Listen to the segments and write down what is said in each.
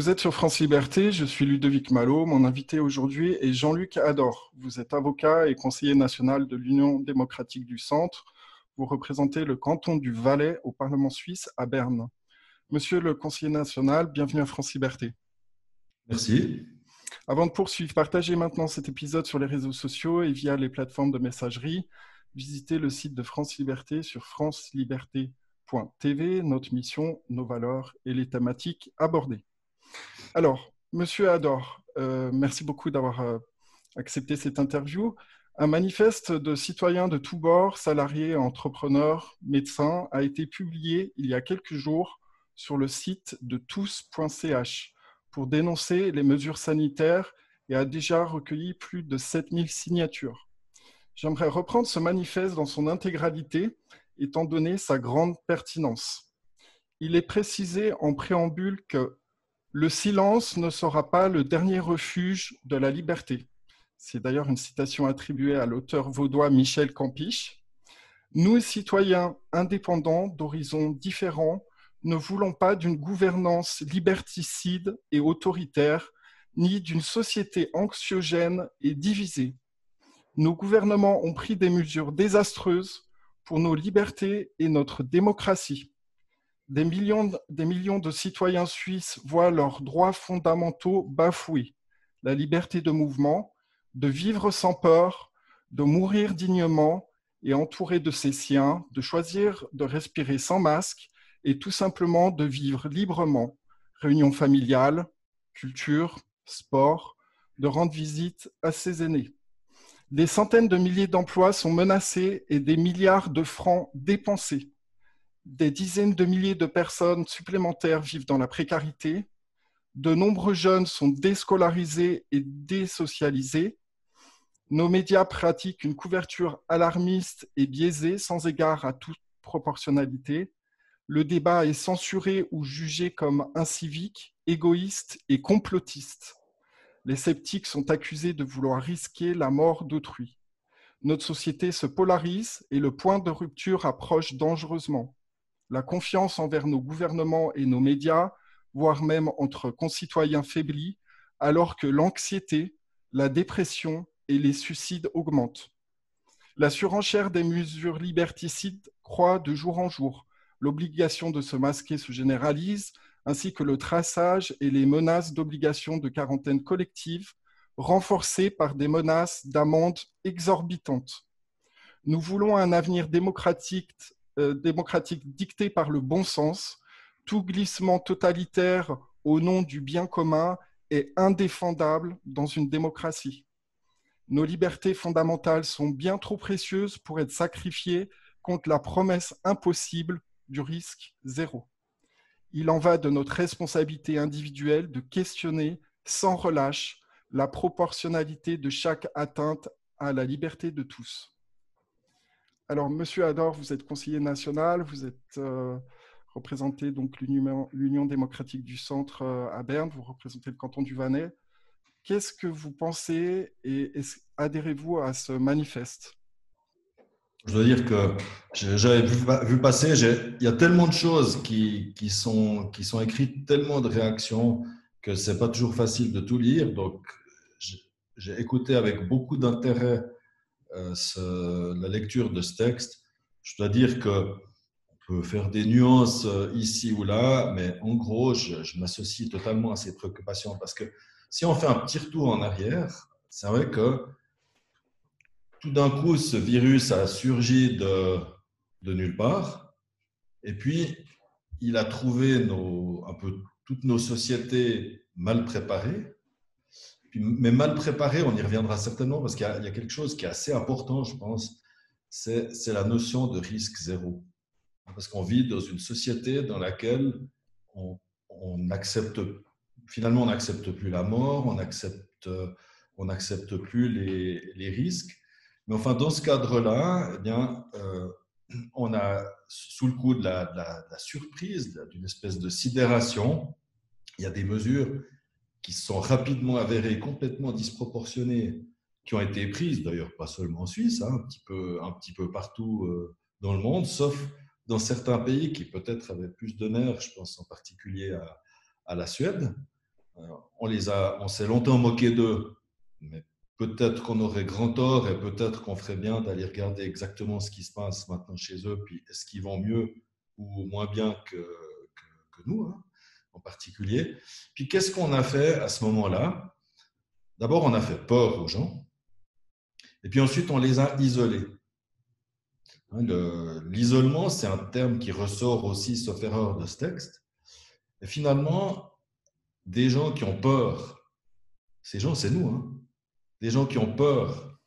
Vous êtes sur France Liberté, je suis Ludovic Malo. Mon invité aujourd'hui est Jean-Luc Addor. Vous êtes avocat et conseiller national de l'Union démocratique du centre. Vous représentez le canton du Valais au Parlement suisse à Berne. Monsieur le conseiller national, bienvenue à France Liberté. Merci. Avant de poursuivre, partagez maintenant cet épisode sur les réseaux sociaux et via les plateformes de messagerie. Visitez le site de France Liberté sur franceliberté.tv, notre mission, nos valeurs et les thématiques abordées. Alors, Monsieur Addor, merci beaucoup d'avoir accepté cette interview. Un manifeste de citoyens de tous bords, salariés, entrepreneurs, médecins, a été publié il y a quelques jours sur le site de tous.ch pour dénoncer les mesures sanitaires et a déjà recueilli plus de 7000 signatures. J'aimerais reprendre ce manifeste dans son intégralité, étant donné sa grande pertinence. Il est précisé en préambule que le silence ne sera pas le dernier refuge de la liberté. C'est d'ailleurs une citation attribuée à l'auteur vaudois Michel Campiche. Nous, citoyens indépendants d'horizons différents, ne voulons pas d'une gouvernance liberticide et autoritaire, ni d'une société anxiogène et divisée. Nos gouvernements ont pris des mesures désastreuses pour nos libertés et notre démocratie. Des millions de citoyens suisses voient leurs droits fondamentaux bafoués. La liberté de mouvement, de vivre sans peur, de mourir dignement et entouré de ses siens, de choisir de respirer sans masque et tout simplement de vivre librement. Réunion familiale, culture, sport, de rendre visite à ses aînés. Des centaines de milliers d'emplois sont menacés et des milliards de francs dépensés. Des dizaines de milliers de personnes supplémentaires vivent dans la précarité. De nombreux jeunes sont déscolarisés et désocialisés. Nos médias pratiquent une couverture alarmiste et biaisée, sans égard à toute proportionnalité. Le débat est censuré ou jugé comme incivique, égoïste et complotiste. Les sceptiques sont accusés de vouloir risquer la mort d'autrui. Notre société se polarise et le point de rupture approche dangereusement. La confiance envers nos gouvernements et nos médias, voire même entre concitoyens, faiblit, alors que l'anxiété, la dépression et les suicides augmentent. La surenchère des mesures liberticides croît de jour en jour. L'obligation de se masquer se généralise, ainsi que le traçage et les menaces d'obligation de quarantaine collective, renforcées par des menaces d'amendes exorbitantes. Nous voulons un avenir démocratique dicté par le bon sens. Tout glissement totalitaire au nom du bien commun est indéfendable dans une démocratie. Nos libertés fondamentales sont bien trop précieuses pour être sacrifiées contre la promesse impossible du risque zéro. Il en va de notre responsabilité individuelle de questionner sans relâche la proportionnalité de chaque atteinte à la liberté de tous. Alors, Monsieur Addor, vous êtes conseiller national, vous êtes représentez donc l'Union démocratique du centre à Berne, vous représentez le canton du Valais. Qu'est-ce que vous pensez et adhérez-vous à ce manifeste? Je dois dire que j'avais vu passer, il y a tellement de choses qui sont écrites, tellement de réactions que ce n'est pas toujours facile de tout lire. Donc, j'ai écouté avec beaucoup d'intérêt la lecture de ce texte. Je dois dire que faire des nuances ici ou là, mais en gros, je m'associe totalement à ces préoccupations, parce que si on fait un petit retour en arrière, c'est vrai que tout d'un coup, ce virus a surgi de nulle part, et puis il a trouvé toutes nos sociétés mal préparées, mais mal préparées, on y reviendra certainement, parce qu'il y a quelque chose qui est assez important, je pense, c'est la notion de risque zéro. Parce qu'on vit dans une société dans laquelle on n'accepte plus la mort, on n'accepte plus les risques. Mais enfin, dans ce cadre-là, on a, sous le coup de la surprise, d'une espèce de sidération, il y a des mesures qui se sont rapidement avérées complètement disproportionnées, qui ont été prises, d'ailleurs pas seulement en Suisse, hein, un petit peu partout dans le monde, sauf dans certains pays qui peut-être avaient plus de nerfs, je pense en particulier à la Suède, on s'est longtemps moqué d'eux, mais peut-être qu'on aurait grand tort et peut-être qu'on ferait bien d'aller regarder exactement ce qui se passe maintenant chez eux, puis est-ce qu'ils vont mieux ou moins bien que nous, hein, en particulier. Puis qu'est-ce qu'on a fait à ce moment-là? D'abord, on a fait peur aux gens, et puis ensuite, on les a isolés. L'isolement, c'est un terme qui ressort aussi, sauf erreur, de ce texte. Et finalement, des gens qui ont peur, ces gens, c'est nous, hein, des gens qui ont peur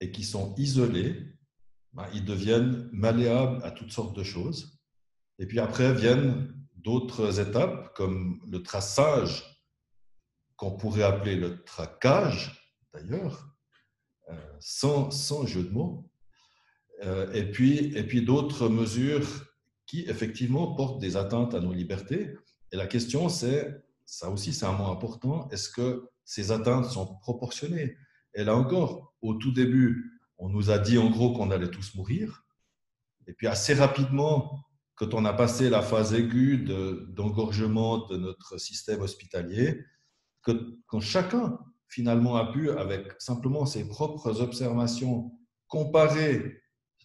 et qui sont isolés, ben, ils deviennent malléables à toutes sortes de choses. Et puis après viennent d'autres étapes, comme le traçage, qu'on pourrait appeler le traquage, d'ailleurs, sans jeu de mots. Et puis d'autres mesures qui, effectivement, portent des atteintes à nos libertés. Et la question, c'est, ça aussi c'est un mot important, est-ce que ces atteintes sont proportionnées? Et là encore, au tout début, on nous a dit en gros qu'on allait tous mourir. Et puis assez rapidement, quand on a passé la phase aiguë d'engorgement de notre système hospitalier, quand chacun, finalement, a pu, avec simplement ses propres observations, comparer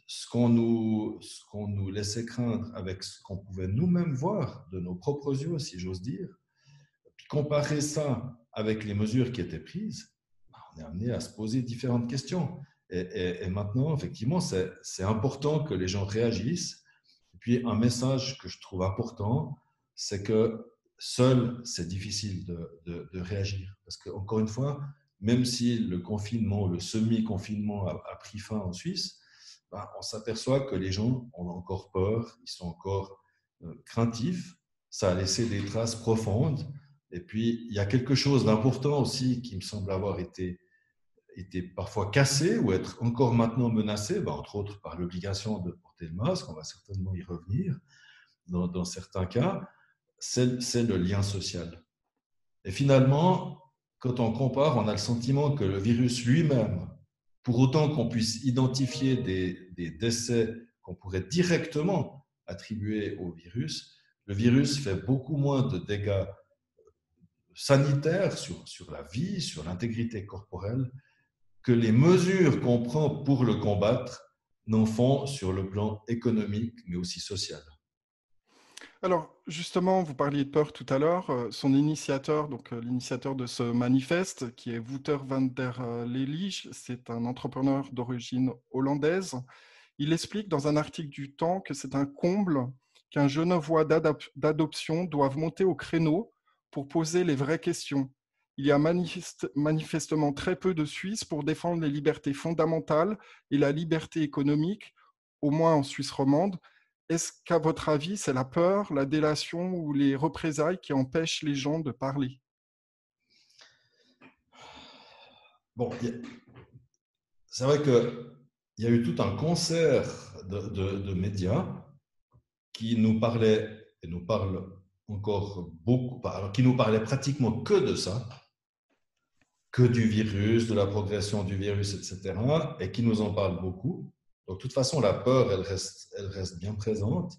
ce qu'on nous laissait craindre avec ce qu'on pouvait nous-mêmes voir de nos propres yeux, si j'ose dire, puis comparer ça avec les mesures qui étaient prises, on est amené à se poser différentes questions. Et maintenant, effectivement, c'est important que les gens réagissent. Et puis, un message que je trouve important, c'est que seul, c'est difficile de réagir. Parce qu'encore une fois, même si le confinement, le semi-confinement a pris fin en Suisse, ben, on s'aperçoit que les gens ont encore peur, ils sont encore craintifs, ça a laissé des traces profondes. Et puis, il y a quelque chose d'important aussi qui me semble avoir été parfois cassé ou être encore maintenant menacé, ben, entre autres par l'obligation de porter le masque, on va certainement y revenir dans certains cas, c'est le lien social. Et finalement, quand on compare, on a le sentiment que le virus lui-même, pour autant qu'on puisse identifier des décès qu'on pourrait directement attribuer au virus, le virus fait beaucoup moins de dégâts sanitaires sur la vie, sur l'intégrité corporelle, que les mesures qu'on prend pour le combattre n'en font sur le plan économique, mais aussi social. Alors, justement, vous parliez de peur tout à l'heure. Son initiateur, donc l'initiateur de ce manifeste, qui est Wouter van der Lely, c'est un entrepreneur d'origine hollandaise. Il explique dans un article du Temps que c'est un comble qu'un Genevois d'adoption doive monter au créneau pour poser les vraies questions. Il y a manifestement très peu de Suisses pour défendre les libertés fondamentales et la liberté économique, au moins en Suisse romande. Est-ce qu'à votre avis, c'est la peur, la délation ou les représailles qui empêchent les gens de parler? Bon, c'est vrai qu'il y a eu tout un concert de médias qui nous parlaient, et nous parlent encore beaucoup, qui nous parlaient pratiquement que de ça, que du virus, de la progression du virus, etc., et qui nous en parlent beaucoup. Donc, de toute façon, la peur, elle reste bien présente.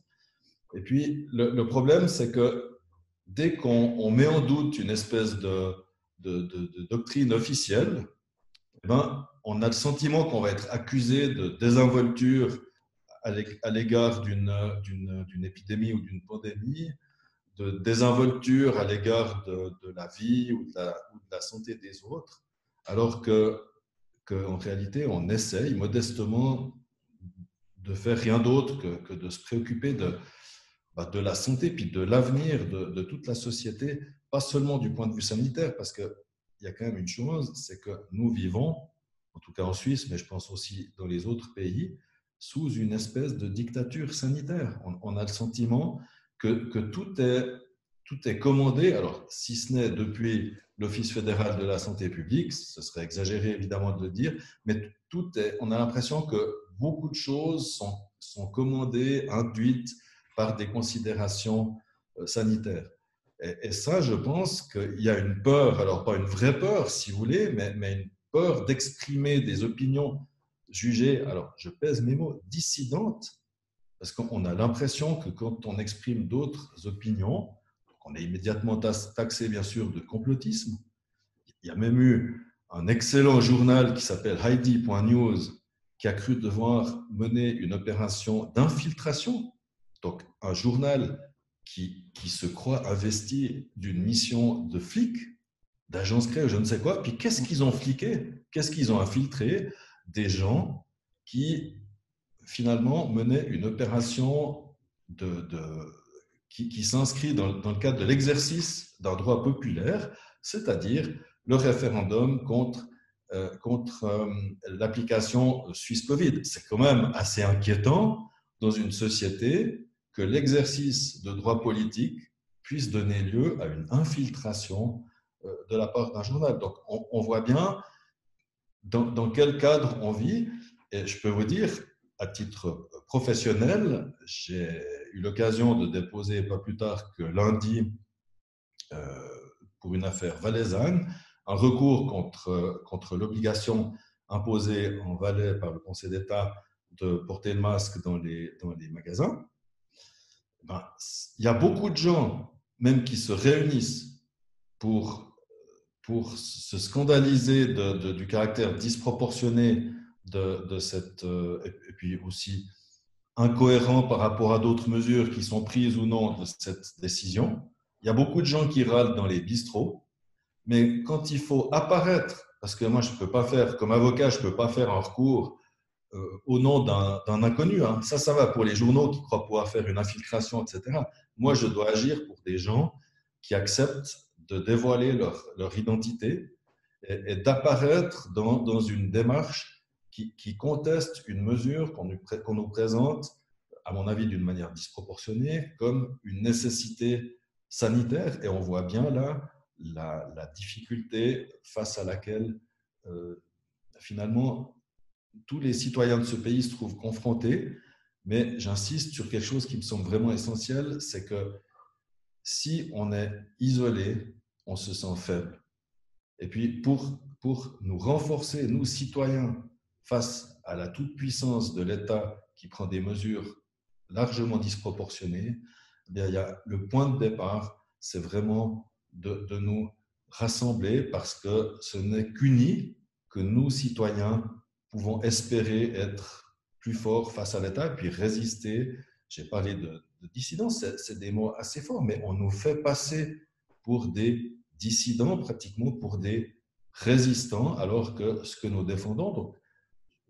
Et puis, le problème, c'est que dès qu'on met en doute une espèce de doctrine officielle, eh ben, on a le sentiment qu'on va être accusé de désinvolture à l'égard d'une épidémie ou d'une pandémie, de désinvolture à l'égard de la vie ou de la santé des autres, alors qu'en réalité, on essaye modestement de faire rien d'autre que de se préoccuper de la santé puis de l'avenir de toute la société, pas seulement du point de vue sanitaire, parce qu'il y a quand même une chose, c'est que nous vivons, en tout cas en Suisse, mais je pense aussi dans les autres pays, sous une espèce de dictature sanitaire. On a le sentiment que tout est commandé, alors si ce n'est depuis l'Office fédéral de la santé publique, ce serait exagéré évidemment de le dire, mais on a l'impression que beaucoup de choses sont commandées, induites par des considérations sanitaires. Et ça, je pense qu'il y a une peur, alors pas une vraie peur, si vous voulez, mais une peur d'exprimer des opinions jugées, alors je pèse mes mots, dissidentes, parce qu'on a l'impression que quand on exprime d'autres opinions, On est immédiatement taxé, bien sûr, de complotisme. Il y a même eu un excellent journal qui s'appelle Heidi.News qui a cru devoir mener une opération d'infiltration. Donc, un journal qui se croit investi d'une mission de flic, d'agence créée, je ne sais quoi. Puis, qu'est-ce qu'ils ont fliqué? Qu'est-ce qu'ils ont infiltré? Des gens qui, finalement, menaient une opération qui s'inscrit dans le cadre de l'exercice d'un droit populaire, c'est-à-dire le référendum contre l'application SwissCovid. C'est quand même assez inquiétant dans une société que l'exercice de droits politiques puisse donner lieu à une infiltration de la part d'un journal. Donc, on voit bien dans quel cadre on vit. Et je peux vous dire, à titre professionnel, j'ai eu l'occasion de déposer, pas plus tard que lundi, pour une affaire valaisanne, un recours contre l'obligation imposée en Valais par le Conseil d'État de porter le masque dans les magasins. Ben, il y a beaucoup de gens, même qui se réunissent pour se scandaliser du caractère disproportionné de cette, et puis aussi incohérent par rapport à d'autres mesures qui sont prises ou non de cette décision. Il y a beaucoup de gens qui râlent dans les bistrots, mais quand il faut apparaître, parce que moi je ne peux pas faire, comme avocat, je ne peux pas faire un recours au nom d'un inconnu, hein. Ça va pour les journaux qui croient pouvoir faire une infiltration, etc. Moi, je dois agir pour des gens qui acceptent de dévoiler leur identité et d'apparaître dans une démarche qui conteste une mesure qu'on nous présente, à mon avis, d'une manière disproportionnée, comme une nécessité sanitaire. Et on voit bien là la difficulté face à laquelle, finalement, tous les citoyens de ce pays se trouvent confrontés. Mais j'insiste sur quelque chose qui me semble vraiment essentiel, c'est que si on est isolé, on se sent faible. Et puis, pour nous renforcer, nous, citoyens, face à la toute-puissance de l'État qui prend des mesures largement disproportionnées, eh bien, il y a le point de départ, c'est vraiment de nous rassembler, parce que ce n'est qu'unis que nous, citoyens, pouvons espérer être plus forts face à l'État, puis résister. J'ai parlé de dissidence, c'est des mots assez forts, mais on nous fait passer pour des dissidents, pratiquement pour des résistants, alors que ce que nous défendons... Donc,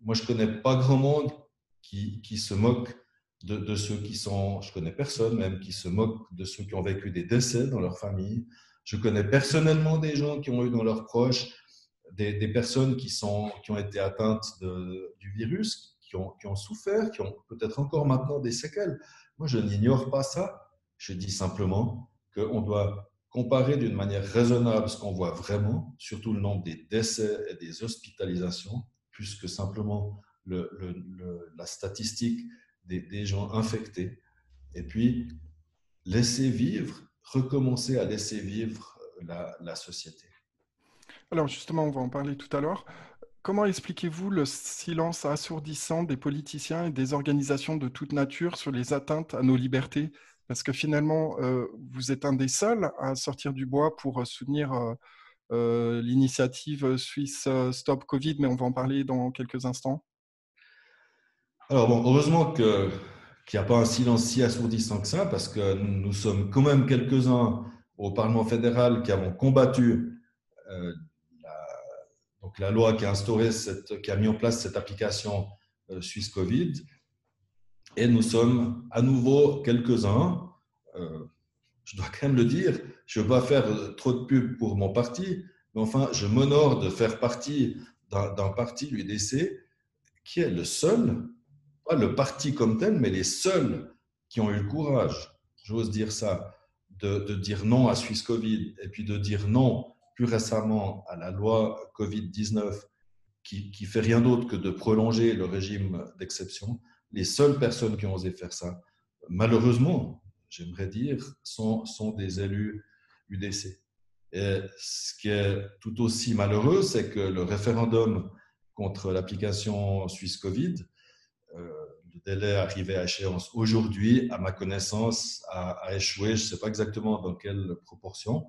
moi, je ne connais pas grand monde qui se moque de ceux qui sont... Je ne connais personne même qui se moque de ceux qui ont vécu des décès dans leur famille. Je connais personnellement des gens qui ont eu dans leurs proches des personnes qui ont été atteintes du virus, qui ont souffert, qui ont peut-être encore maintenant des séquelles. Moi, je n'ignore pas ça. Je dis simplement qu'on doit comparer d'une manière raisonnable ce qu'on voit vraiment, surtout le nombre des décès et des hospitalisations, plus que simplement la statistique des gens infectés. Et puis, laisser vivre, recommencer à laisser vivre la société. Alors justement, on va en parler tout à l'heure. Comment expliquez-vous le silence assourdissant des politiciens et des organisations de toute nature sur les atteintes à nos libertés? Parce que finalement, vous êtes un des seuls à sortir du bois pour soutenir... l'initiative suisse Stop Covid, mais on va en parler dans quelques instants. Alors bon, heureusement qu'il n'y a pas un silence si assourdissant que ça, parce que nous sommes quand même quelques-uns au Parlement fédéral qui avons combattu la loi qui a instauré qui a mis en place cette application Suisse Covid, et nous sommes à nouveau quelques-uns. Je dois quand même le dire, je ne veux pas faire trop de pub pour mon parti, mais enfin, je m'honore de faire partie d'un parti, l'UDC, qui est le seul, pas le parti comme tel, mais les seuls qui ont eu le courage, j'ose dire ça, de dire non à SwissCovid, et puis de dire non plus récemment à la loi Covid-19 qui fait rien d'autre que de prolonger le régime d'exception. Les seules personnes qui ont osé faire ça, malheureusement, j'aimerais dire, sont des élus UDC. Et ce qui est tout aussi malheureux, c'est que le référendum contre l'application SwissCovid, le délai arrivé à échéance aujourd'hui, à ma connaissance, a échoué. Je ne sais pas exactement dans quelle proportion,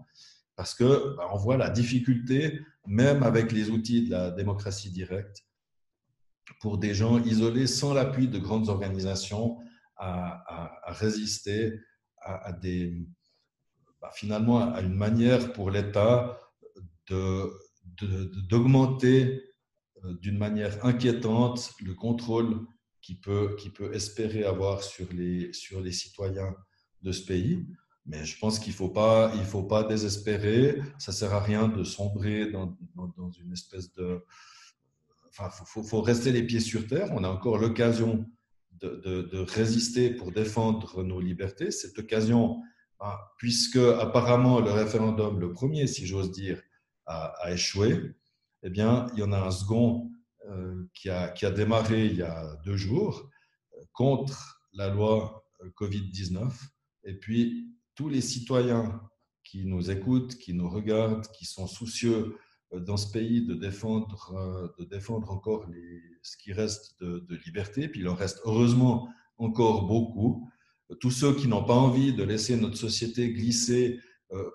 parce que ben, on voit la difficulté, même avec les outils de la démocratie directe, pour des gens isolés, sans l'appui de grandes organisations, à résister à des, ben, finalement, à une manière pour l'État d'augmenter d'une manière inquiétante le contrôle qui peut espérer avoir sur les citoyens de ce pays. Mais je pense qu'il ne faut pas désespérer. Ça ne sert à rien de sombrer dans une espèce de… Enfin, faut rester les pieds sur terre. On a encore l'occasion de résister pour défendre nos libertés. Cette occasion, hein, puisque apparemment le référendum, le premier, si j'ose dire, a échoué, eh bien, il y en a un second qui a démarré il y a 2 jours contre la loi Covid-19. Et puis, tous les citoyens qui nous écoutent, qui nous regardent, qui sont soucieux dans ce pays de défendre encore ce qui reste de liberté, puis il en reste heureusement encore beaucoup, tous ceux qui n'ont pas envie de laisser notre société glisser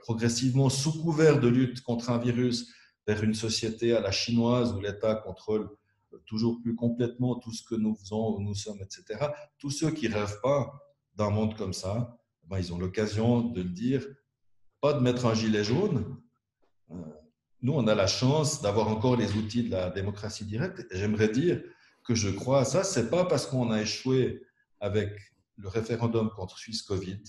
progressivement sous couvert de lutte contre un virus vers une société à la chinoise où l'État contrôle toujours plus complètement tout ce que nous faisons, où nous sommes, etc. Tous ceux qui ne rêvent pas d'un monde comme ça, ben, ils ont l'occasion de le dire, pas de mettre un gilet jaune. Nous, on a la chance d'avoir encore les outils de la démocratie directe. Et j'aimerais dire que je crois à ça. Ce n'est pas parce qu'on a échoué avec le référendum contre SwissCovid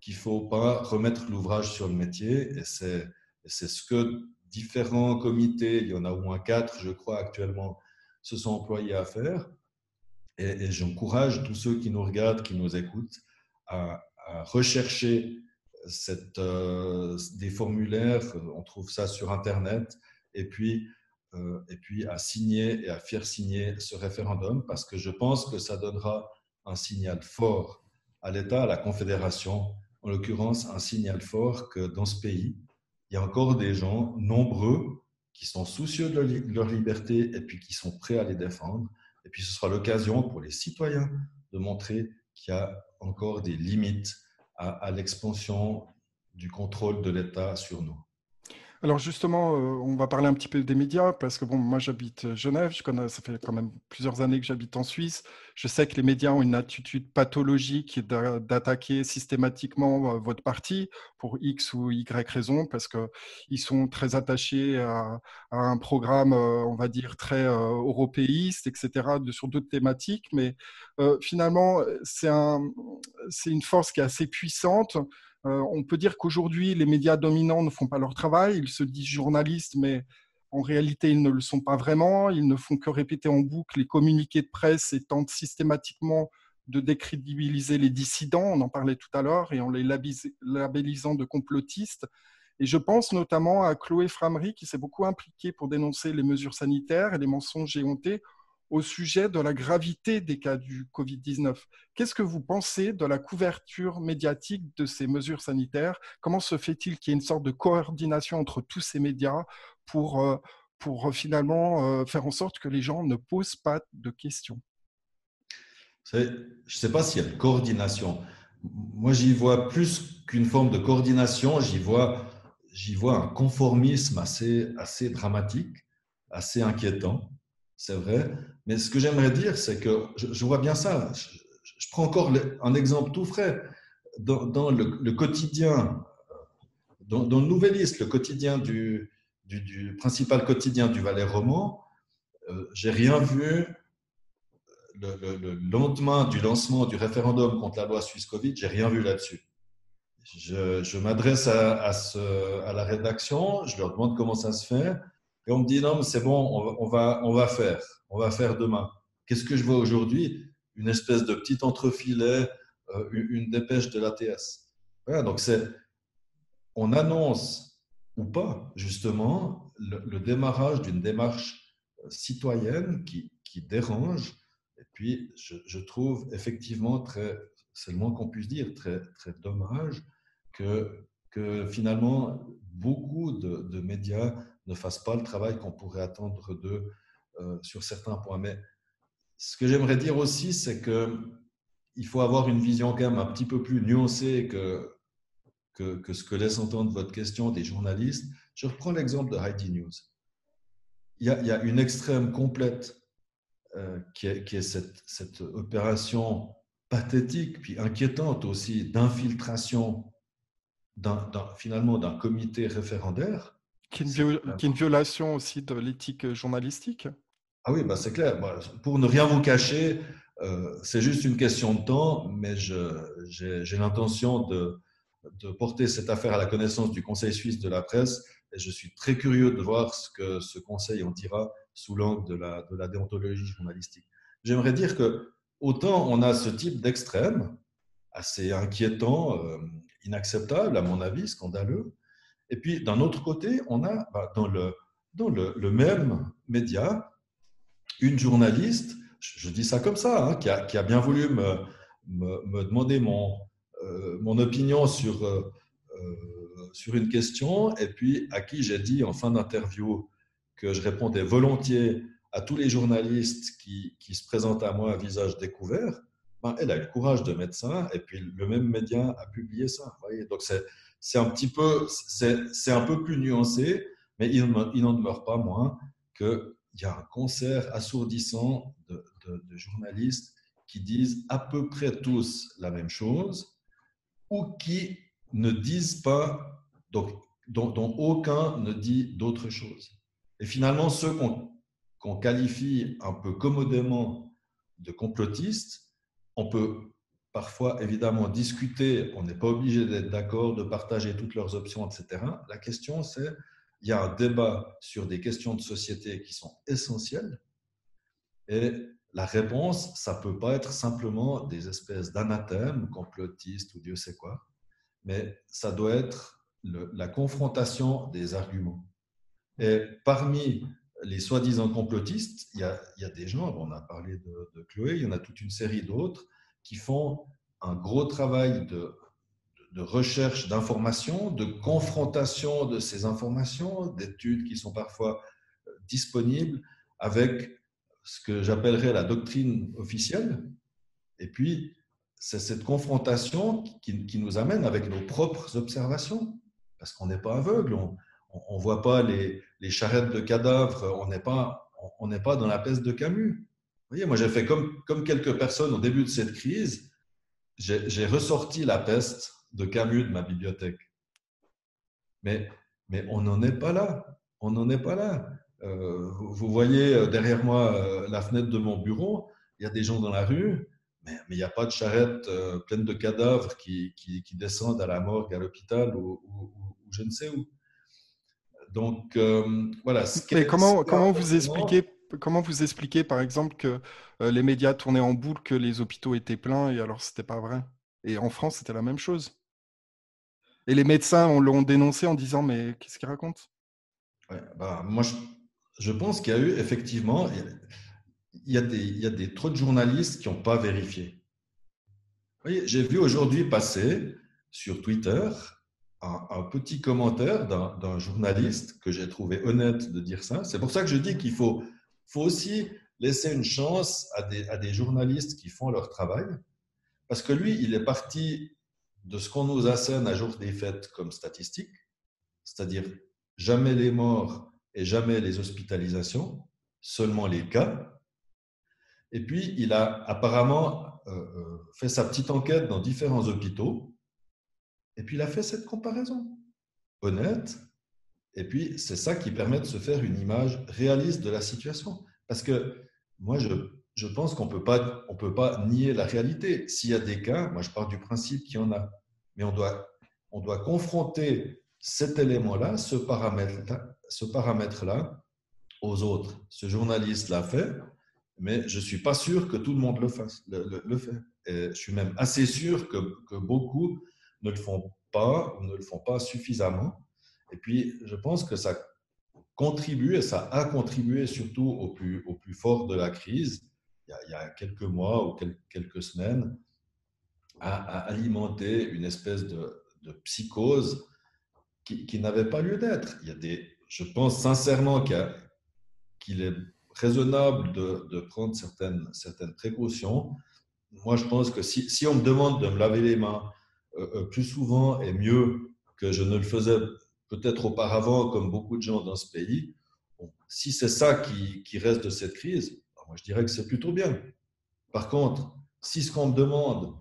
qu'il ne faut pas remettre l'ouvrage sur le métier. Et c'est ce que différents comités, il y en a au moins 4, je crois, actuellement, se sont employés à faire. Et j'encourage tous ceux qui nous regardent, qui nous écoutent, à rechercher des formulaires. On trouve ça sur Internet. Et puis à signer et à faire signer ce référendum, parce que je pense que ça donnera un signal fort à l'État, à la Confédération, en l'occurrence, un signal fort que dans ce pays, il y a encore des gens nombreux qui sont soucieux de leur liberté et puis qui sont prêts à les défendre. Et puis, ce sera l'occasion pour les citoyens de montrer qu'il y a encore des limites à l'expansion du contrôle de l'État sur nous. Alors justement, on va parler un petit peu des médias, parce que bon, moi j'habite Genève, ça fait quand même plusieurs années que j'habite en Suisse. Je sais que les médias ont une attitude pathologique d'attaquer systématiquement votre parti pour X ou Y raison, parce qu'ils sont très attachés à un programme, on va dire, très européiste, etc., sur d'autres thématiques. Mais finalement, c'est une force qui est assez puissante. On peut dire qu'aujourd'hui, les médias dominants ne font pas leur travail. Ils se disent journalistes, mais en réalité, ils ne le sont pas vraiment. Ils ne font que répéter en boucle les communiqués de presse et tentent systématiquement de décrédibiliser les dissidents, on en parlait tout à l'heure, et en les labellisant de complotistes. Et je pense notamment à Chloé Frammery, qui s'est beaucoup impliquée pour dénoncer les mesures sanitaires et les mensonges éhontés au sujet de la gravité des cas du Covid-19. Qu'est-ce que vous pensez de la couverture médiatique de ces mesures sanitaires? Comment se fait-il qu'il y ait une sorte de coordination entre tous ces médias pour finalement faire en sorte que les gens ne posent pas de questions? Je ne sais pas s'il y a une coordination. Moi, j'y vois plus qu'une forme de coordination, j'y vois un conformisme assez dramatique, assez inquiétant. C'est vrai, mais ce que j'aimerais dire, c'est que je vois bien ça. Je prends encore un exemple tout frais. Dans le quotidien, dans le Nouveliste, le quotidien du principal quotidien du Valais romand, j'ai rien vu le lendemain du lancement du référendum contre la loi SwissCovid, j'ai rien vu là-dessus. Je m'adresse à la rédaction, je leur demande comment ça se fait. Et on me dit, non, mais c'est bon, on va faire demain. Qu'est-ce que je vois aujourd'hui? Une espèce de petit entrefilet, une dépêche de l'ATS. Voilà, donc on annonce ou pas, justement, le démarrage d'une démarche citoyenne qui dérange. Et puis, je trouve effectivement, c'est le moins qu'on puisse dire, très, très dommage que finalement, beaucoup de médias ne fassent pas le travail qu'on pourrait attendre d'eux sur certains points. Mais Ce que j'aimerais dire aussi, c'est qu'il faut avoir une vision quand même un petit peu plus nuancée que ce que laisse entendre votre question des journalistes. Je reprends l'exemple de Heidi.News. Il y a une extrême complète qui est cette opération pathétique, puis inquiétante aussi, d'infiltration finalement d'un comité référendaire. Qui est une violation aussi de l'éthique journalistique. Ah oui, ben c'est clair. Bon, pour ne rien vous cacher, c'est juste une question de temps, mais j'ai l'intention de porter cette affaire à la connaissance du Conseil suisse de la presse, et je suis très curieux de voir ce que ce Conseil en dira sous l'angle de la déontologie journalistique. J'aimerais dire que autant on a ce type d'extrême, assez inquiétant, inacceptable, à mon avis, scandaleux, et puis d'un autre côté, on a dans le même média une journaliste, je dis ça comme ça, hein, qui a bien voulu me demander mon opinion sur une question, et puis à qui j'ai dit en fin d'interview que je répondais volontiers à tous les journalistes qui se présentent à moi à visage découvert. Ben, elle a eu le courage de mettre ça, et puis le même média a publié ça. Vous voyez, donc c'est un peu plus nuancé, mais il n'en demeure pas moins qu'il y a un concert assourdissant de journalistes qui disent à peu près tous la même chose, ou qui ne disent pas, donc, dont aucun ne dit d'autre chose. Et finalement, ceux qu'on qualifie un peu commodément de complotistes, on peut parfois évidemment discuter, on n'est pas obligé d'être d'accord, de partager toutes leurs options, etc. La question, c'est, il y a un débat sur des questions de société qui sont essentielles, et la réponse, ça ne peut pas être simplement des espèces d'anathèmes, complotistes ou Dieu sait quoi, mais ça doit être la confrontation des arguments. Et parmi les soi-disant complotistes, il y a des gens, on a parlé de Chloé, il y en a toute une série d'autres qui font un gros travail de recherche d'informations, de confrontation de ces informations, d'études qui sont parfois disponibles avec ce que j'appellerais la doctrine officielle. Et puis, c'est cette confrontation qui nous amène avec nos propres observations, parce qu'on n'est pas aveugle, on ne voit pas les charrettes de cadavres, on n'est pas dans la peste de Camus. Vous voyez, moi j'ai fait comme quelques personnes au début de cette crise, j'ai ressorti la peste de Camus de ma bibliothèque. Mais on n'en est pas là, on n'en est pas là. Vous voyez derrière moi la fenêtre de mon bureau, il y a des gens dans la rue, mais il n'y a pas de charrette pleine de cadavres qui descendent à la morgue, à l'hôpital ou je ne sais où. Donc, voilà. Mais comment vous expliquez, par exemple, que les médias tournaient en boule, que les hôpitaux étaient pleins, et alors c'était pas vrai? Et en France, c'était la même chose. Et les médecins l'ont dénoncé en disant « Mais qu'est-ce qu'ils racontent ?» Ouais, bah, moi, je pense qu'il y a eu, effectivement, il y a trop de journalistes qui n'ont pas vérifié. Vous voyez, j'ai vu aujourd'hui passer sur Twitter un petit commentaire d'un journaliste que j'ai trouvé honnête de dire ça. C'est pour ça que je dis qu'il faut aussi laisser une chance à des journalistes qui font leur travail, parce que lui, il est parti de ce qu'on nous assène à jour des fêtes comme statistique, c'est-à-dire jamais les morts et jamais les hospitalisations, seulement les cas. Et puis, il a apparemment fait sa petite enquête dans différents hôpitaux. Et puis, il a fait cette comparaison honnête. Et puis, c'est ça qui permet de se faire une image réaliste de la situation. Parce que moi, je pense qu'on ne peut pas nier la réalité. S'il y a des cas, moi, je pars du principe qu'il y en a. Mais on doit confronter cet élément-là, ce paramètre-là, aux autres. Ce journaliste l'a fait, mais je ne suis pas sûr que tout le monde le fait. Et je suis même assez sûr que beaucoup ne le font pas, ne le font pas suffisamment. Et puis, je pense que ça contribue, et ça a contribué surtout au plus fort de la crise, il y a quelques mois ou quelques semaines, à alimenter une espèce de psychose qui n'avait pas lieu d'être. Je pense sincèrement qu'il est raisonnable de prendre certaines précautions. Moi, je pense que si on me demande de me laver les mains plus souvent et mieux que je ne le faisais peut-être auparavant, comme beaucoup de gens dans ce pays, bon, si c'est ça qui reste de cette crise, moi, je dirais que c'est plutôt bien. Par contre, si ce qu'on me demande,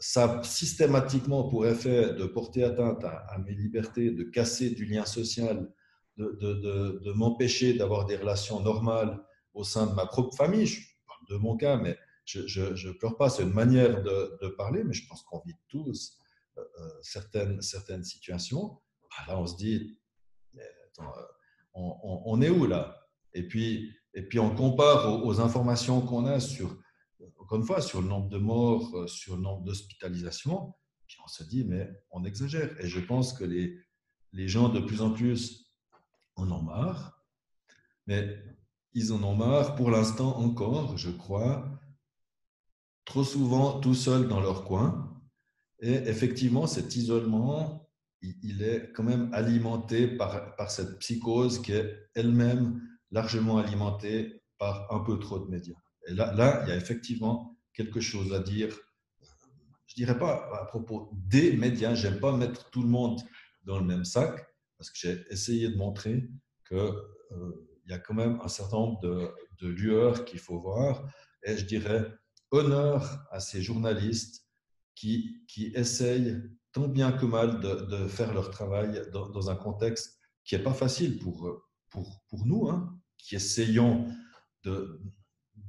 ça systématiquement pour effet de porter atteinte à mes libertés, de casser du lien social, de m'empêcher d'avoir des relations normales au sein de ma propre famille, je parle de mon cas, mais je ne pleure pas, c'est une manière de parler, mais je pense qu'on vit tous certaines situations. Là, on se dit, attends, on est où là ? Et puis, on compare aux informations qu'on a sur, encore une fois, sur le nombre de morts, sur le nombre d'hospitalisations, puis on se dit, mais on exagère. Et je pense que les gens, de plus en plus, en ont marre. Mais ils en ont marre, pour l'instant encore, je crois, trop souvent tout seuls dans leur coin. Et effectivement, cet isolement, il est quand même alimenté par cette psychose qui est elle-même largement alimentée par un peu trop de médias. Et là, il y a effectivement quelque chose à dire. Je ne dirais pas à propos des médias, je n'aime pas mettre tout le monde dans le même sac, parce que j'ai essayé de montrer qu'il y a quand même un certain nombre de lueurs qu'il faut voir. Et je dirais honneur à ces journalistes qui essayent tant bien que mal de faire leur travail dans un contexte qui n'est pas facile pour nous, hein, qui essayons de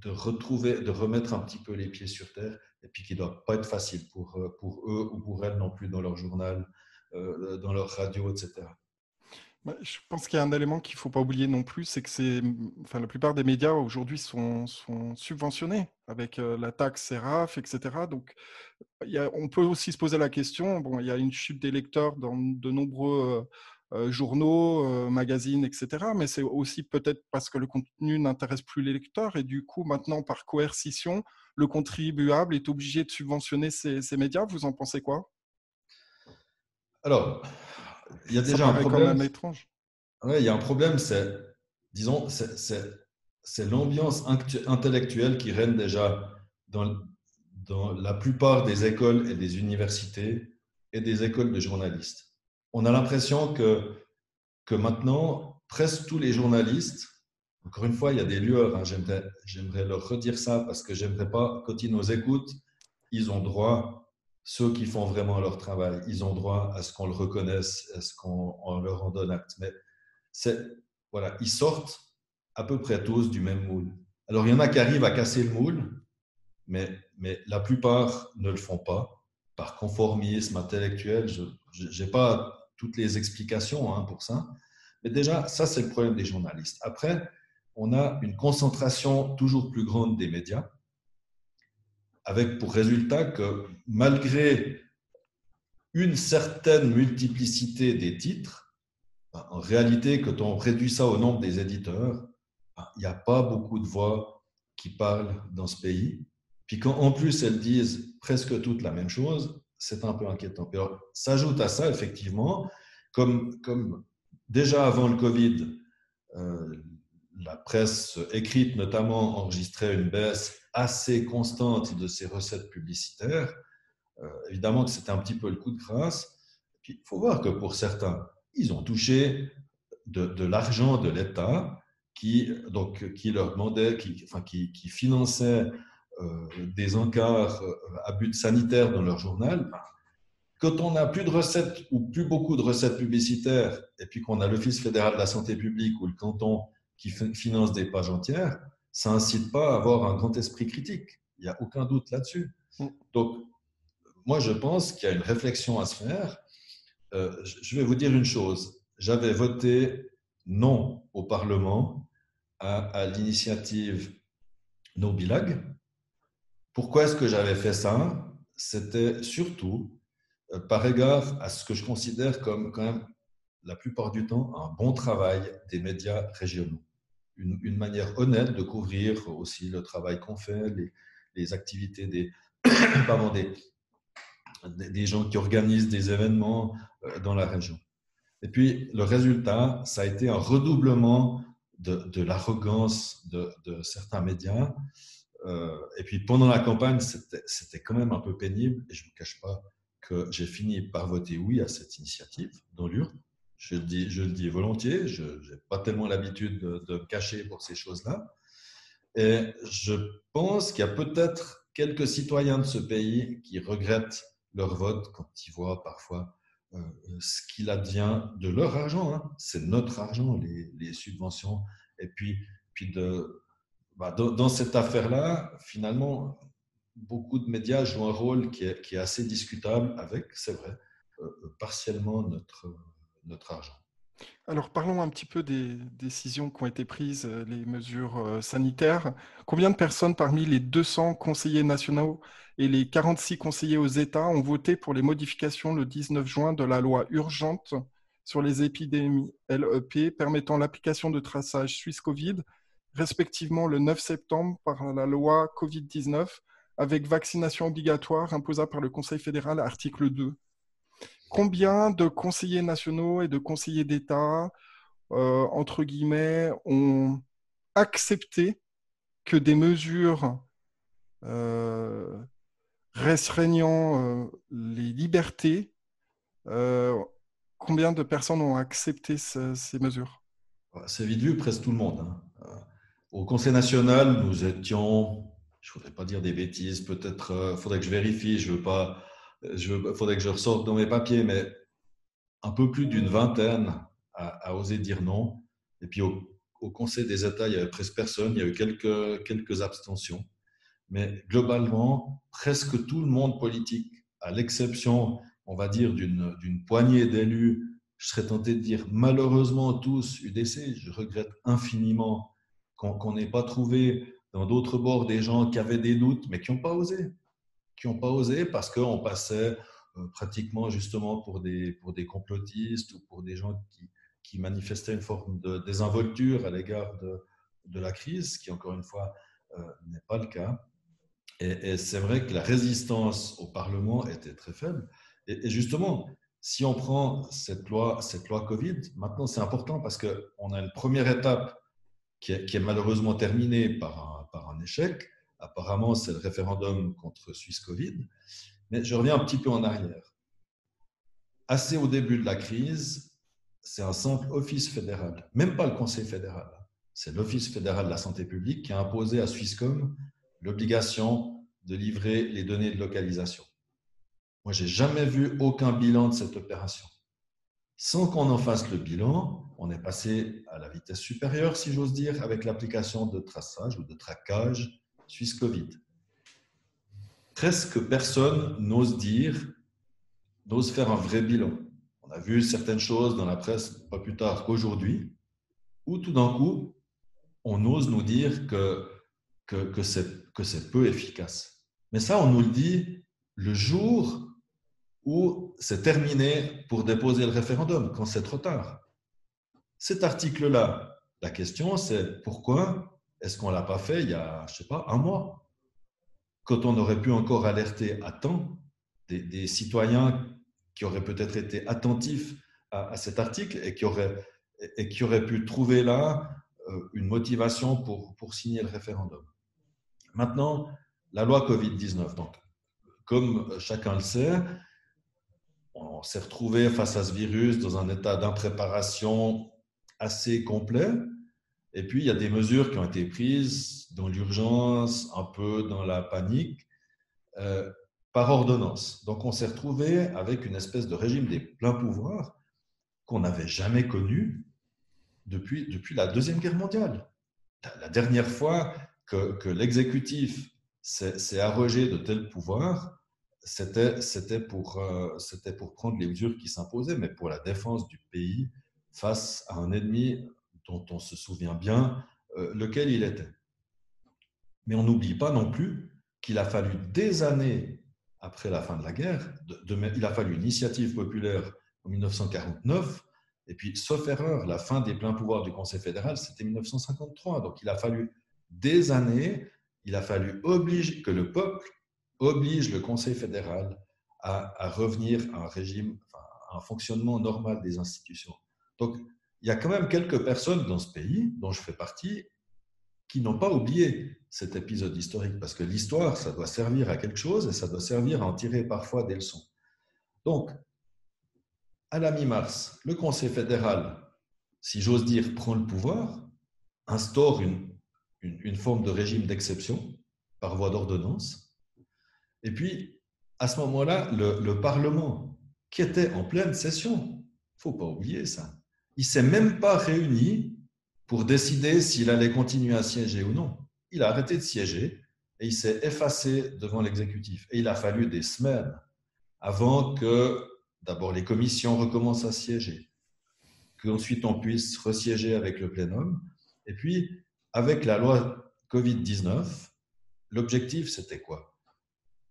remettre un petit peu les pieds sur terre, et puis qui ne doit pas être facile pour eux ou pour elles non plus dans leur journal, dans leur radio, etc. Je pense qu'il y a un élément qu'il ne faut pas oublier non plus, c'est que la plupart des médias aujourd'hui sont subventionnés avec la taxe Serafe, etc. Donc, on peut aussi se poser la question, bon, il y a une chute des lecteurs dans de nombreux journaux, magazines, etc. Mais c'est aussi peut-être parce que le contenu n'intéresse plus les lecteurs et du coup, maintenant, par coercition, le contribuable est obligé de subventionner ces médias. Vous en pensez quoi ? Alors, il y a déjà un problème. Quand même étrange. Ouais, il y a un problème, c'est, disons, c'est l'ambiance intellectuelle qui règne déjà dans la plupart des écoles et des universités et des écoles de journalistes. On a l'impression que maintenant, presque tous les journalistes, encore une fois, il y a des lueurs, hein, j'aimerais leur redire ça parce que j'aimerais pas, quand ils nous écoutent, ils ont droit, ceux qui font vraiment leur travail, ils ont droit à ce qu'on le reconnaisse, à ce qu'on leur en donne acte. Mais voilà, ils sortent à peu près tous du même moule. Alors, il y en a qui arrivent à casser le moule, mais la plupart ne le font pas par conformisme intellectuel. Je n'ai pas toutes les explications pour ça. Mais déjà, ça, c'est le problème des journalistes. Après, on a une concentration toujours plus grande des médias, avec pour résultat que malgré une certaine multiplicité des titres, en réalité, quand on réduit ça au nombre des éditeurs, il n'y a pas beaucoup de voix qui parlent dans ce pays. Puis quand, en plus, elles disent presque toutes la même chose, c'est un peu inquiétant. Alors, s'ajoute à ça, effectivement, comme déjà avant le Covid, la presse écrite notamment enregistrait une baisse assez constante de ses recettes publicitaires. Évidemment que c'était un petit peu le coup de grâce. Il faut voir que pour certains, ils ont touché de l'argent de l'État qui leur demandait, qui finançait des encarts à but sanitaire dans leur journal. Quand on n'a plus de recettes ou plus beaucoup de recettes publicitaires et puis qu'on a l'Office fédéral de la santé publique ou le canton qui finance des pages entières, ça incite pas à avoir un grand esprit critique. Il n'y a aucun doute là-dessus. Donc, moi, je pense qu'il y a une réflexion à se faire. Je vais vous dire une chose. J'avais voté non au Parlement à l'initiative No Billag. Pourquoi est-ce que j'avais fait ça ? C'était surtout par égard à ce que je considère comme quand même la plupart du temps un bon travail des médias régionaux. Une manière honnête de couvrir aussi le travail qu'on fait, les activités des gens qui organisent des événements dans la région. Et puis, le résultat, ça a été un redoublement de l'arrogance de certains médias. Et puis pendant la campagne, c'était quand même un peu pénible. Et je ne vous cache pas que j'ai fini par voter oui à cette initiative dans l'urne. Je le dis volontiers, je n'ai pas tellement l'habitude de me cacher pour ces choses-là. Et je pense qu'il y a peut-être quelques citoyens de ce pays qui regrettent leur vote quand ils voient parfois ce qu'il advient de leur argent. Hein. C'est notre argent, les subventions. Et puis dans cette affaire-là, finalement, beaucoup de médias jouent un rôle qui est assez discutable avec, c'est vrai, partiellement notre argent. Alors, parlons un petit peu des décisions qui ont été prises, les mesures sanitaires. Combien de personnes parmi les 200 conseillers nationaux et les 46 conseillers aux États ont voté pour les modifications le 19 juin de la loi urgente sur les épidémies LEP permettant l'application de traçage SwissCovid, respectivement le 9 septembre par la loi Covid-19 avec vaccination obligatoire imposable par le Conseil fédéral, article 2. Combien de conseillers nationaux et de conseillers d'État, entre guillemets, ont accepté que des mesures restreignant les libertés, combien de personnes ont accepté ces mesures? C'est vite vu, presque tout le monde. Hein. Au Conseil national, nous étions, je ne voudrais pas dire des bêtises, peut-être, faudrait que je vérifie, je ne veux pas... Il faudrait que je ressorte dans mes papiers, mais un peu plus d'une vingtaine a osé dire non. Et puis au Conseil des États, il y avait presque personne. Il y a eu quelques abstentions. Mais globalement, presque tout le monde politique, à l'exception, on va dire, d'une poignée d'élus, je serais tenté de dire malheureusement tous UDC. Je regrette infiniment qu'on n'ait pas trouvé dans d'autres bords des gens qui avaient des doutes, mais qui n'ont pas osé. Parce qu'on passait pratiquement justement pour des complotistes ou pour des gens qui manifestaient une forme de désinvolture à l'égard de la crise, qui encore une fois n'est pas le cas. Et c'est vrai que la résistance au Parlement était très faible. Et justement, si on prend cette loi Covid, maintenant c'est important parce qu'on a une première étape qui est malheureusement terminée par un échec. Apparemment, c'est le référendum contre SwissCovid. Mais je reviens un petit peu en arrière. Assez au début de la crise, c'est un simple office fédéral, même pas le Conseil fédéral. C'est l'Office fédéral de la santé publique qui a imposé à Swisscom l'obligation de livrer les données de localisation. Moi, je n'ai jamais vu aucun bilan de cette opération. Sans qu'on en fasse le bilan, on est passé à la vitesse supérieure, si j'ose dire, avec l'application de traçage ou de traquage SwissCovid. Presque personne n'ose faire un vrai bilan. On a vu certaines choses dans la presse, pas plus tard qu'aujourd'hui, où tout d'un coup, on ose nous dire que c'est peu efficace. Mais ça, on nous le dit le jour où c'est terminé pour déposer le référendum, quand c'est trop tard. Cet article-là, la question, c'est pourquoi est-ce qu'on ne l'a pas fait il y a, je ne sais pas, un mois, quand on aurait pu encore alerter à temps des citoyens qui auraient peut-être été attentifs à cet article et qui auraient pu trouver là une motivation pour signer le référendum. Maintenant, la loi Covid-19. Donc, comme chacun le sait, on s'est retrouvé face à ce virus dans un état d'impréparation assez complet. Et puis, il y a des mesures qui ont été prises dans l'urgence, un peu dans la panique, par ordonnance. Donc, on s'est retrouvé avec une espèce de régime des pleins pouvoirs qu'on n'avait jamais connu depuis la Deuxième Guerre mondiale. La dernière fois que l'exécutif s'est arrogé de tels pouvoirs, c'était pour prendre les mesures qui s'imposaient, mais pour la défense du pays face à un ennemi dont on se souvient bien lequel il était. Mais on n'oublie pas non plus qu'il a fallu des années après la fin de la guerre, il a fallu une initiative populaire en 1949, et puis, sauf erreur, la fin des pleins pouvoirs du Conseil fédéral, c'était 1953. Donc, il a fallu des années, il a fallu que le peuple oblige le Conseil fédéral à revenir à un règlement, à un fonctionnement normal des institutions. Donc, il y a quand même quelques personnes dans ce pays, dont je fais partie, qui n'ont pas oublié cet épisode historique, parce que l'histoire, ça doit servir à quelque chose et ça doit servir à en tirer parfois des leçons. Donc, à la mi-mars, le Conseil fédéral, si j'ose dire, prend le pouvoir, instaure une forme de régime d'exception par voie d'ordonnance. Et puis, à ce moment-là, le Parlement, qui était en pleine session, il ne faut pas oublier ça, il ne s'est même pas réuni pour décider s'il allait continuer à siéger ou non. Il a arrêté de siéger et il s'est effacé devant l'exécutif. Et il a fallu des semaines avant que, d'abord, les commissions recommencent à siéger, qu'ensuite on puisse resiéger avec le plénum. Et puis, avec la loi Covid-19, l'objectif, c'était quoi?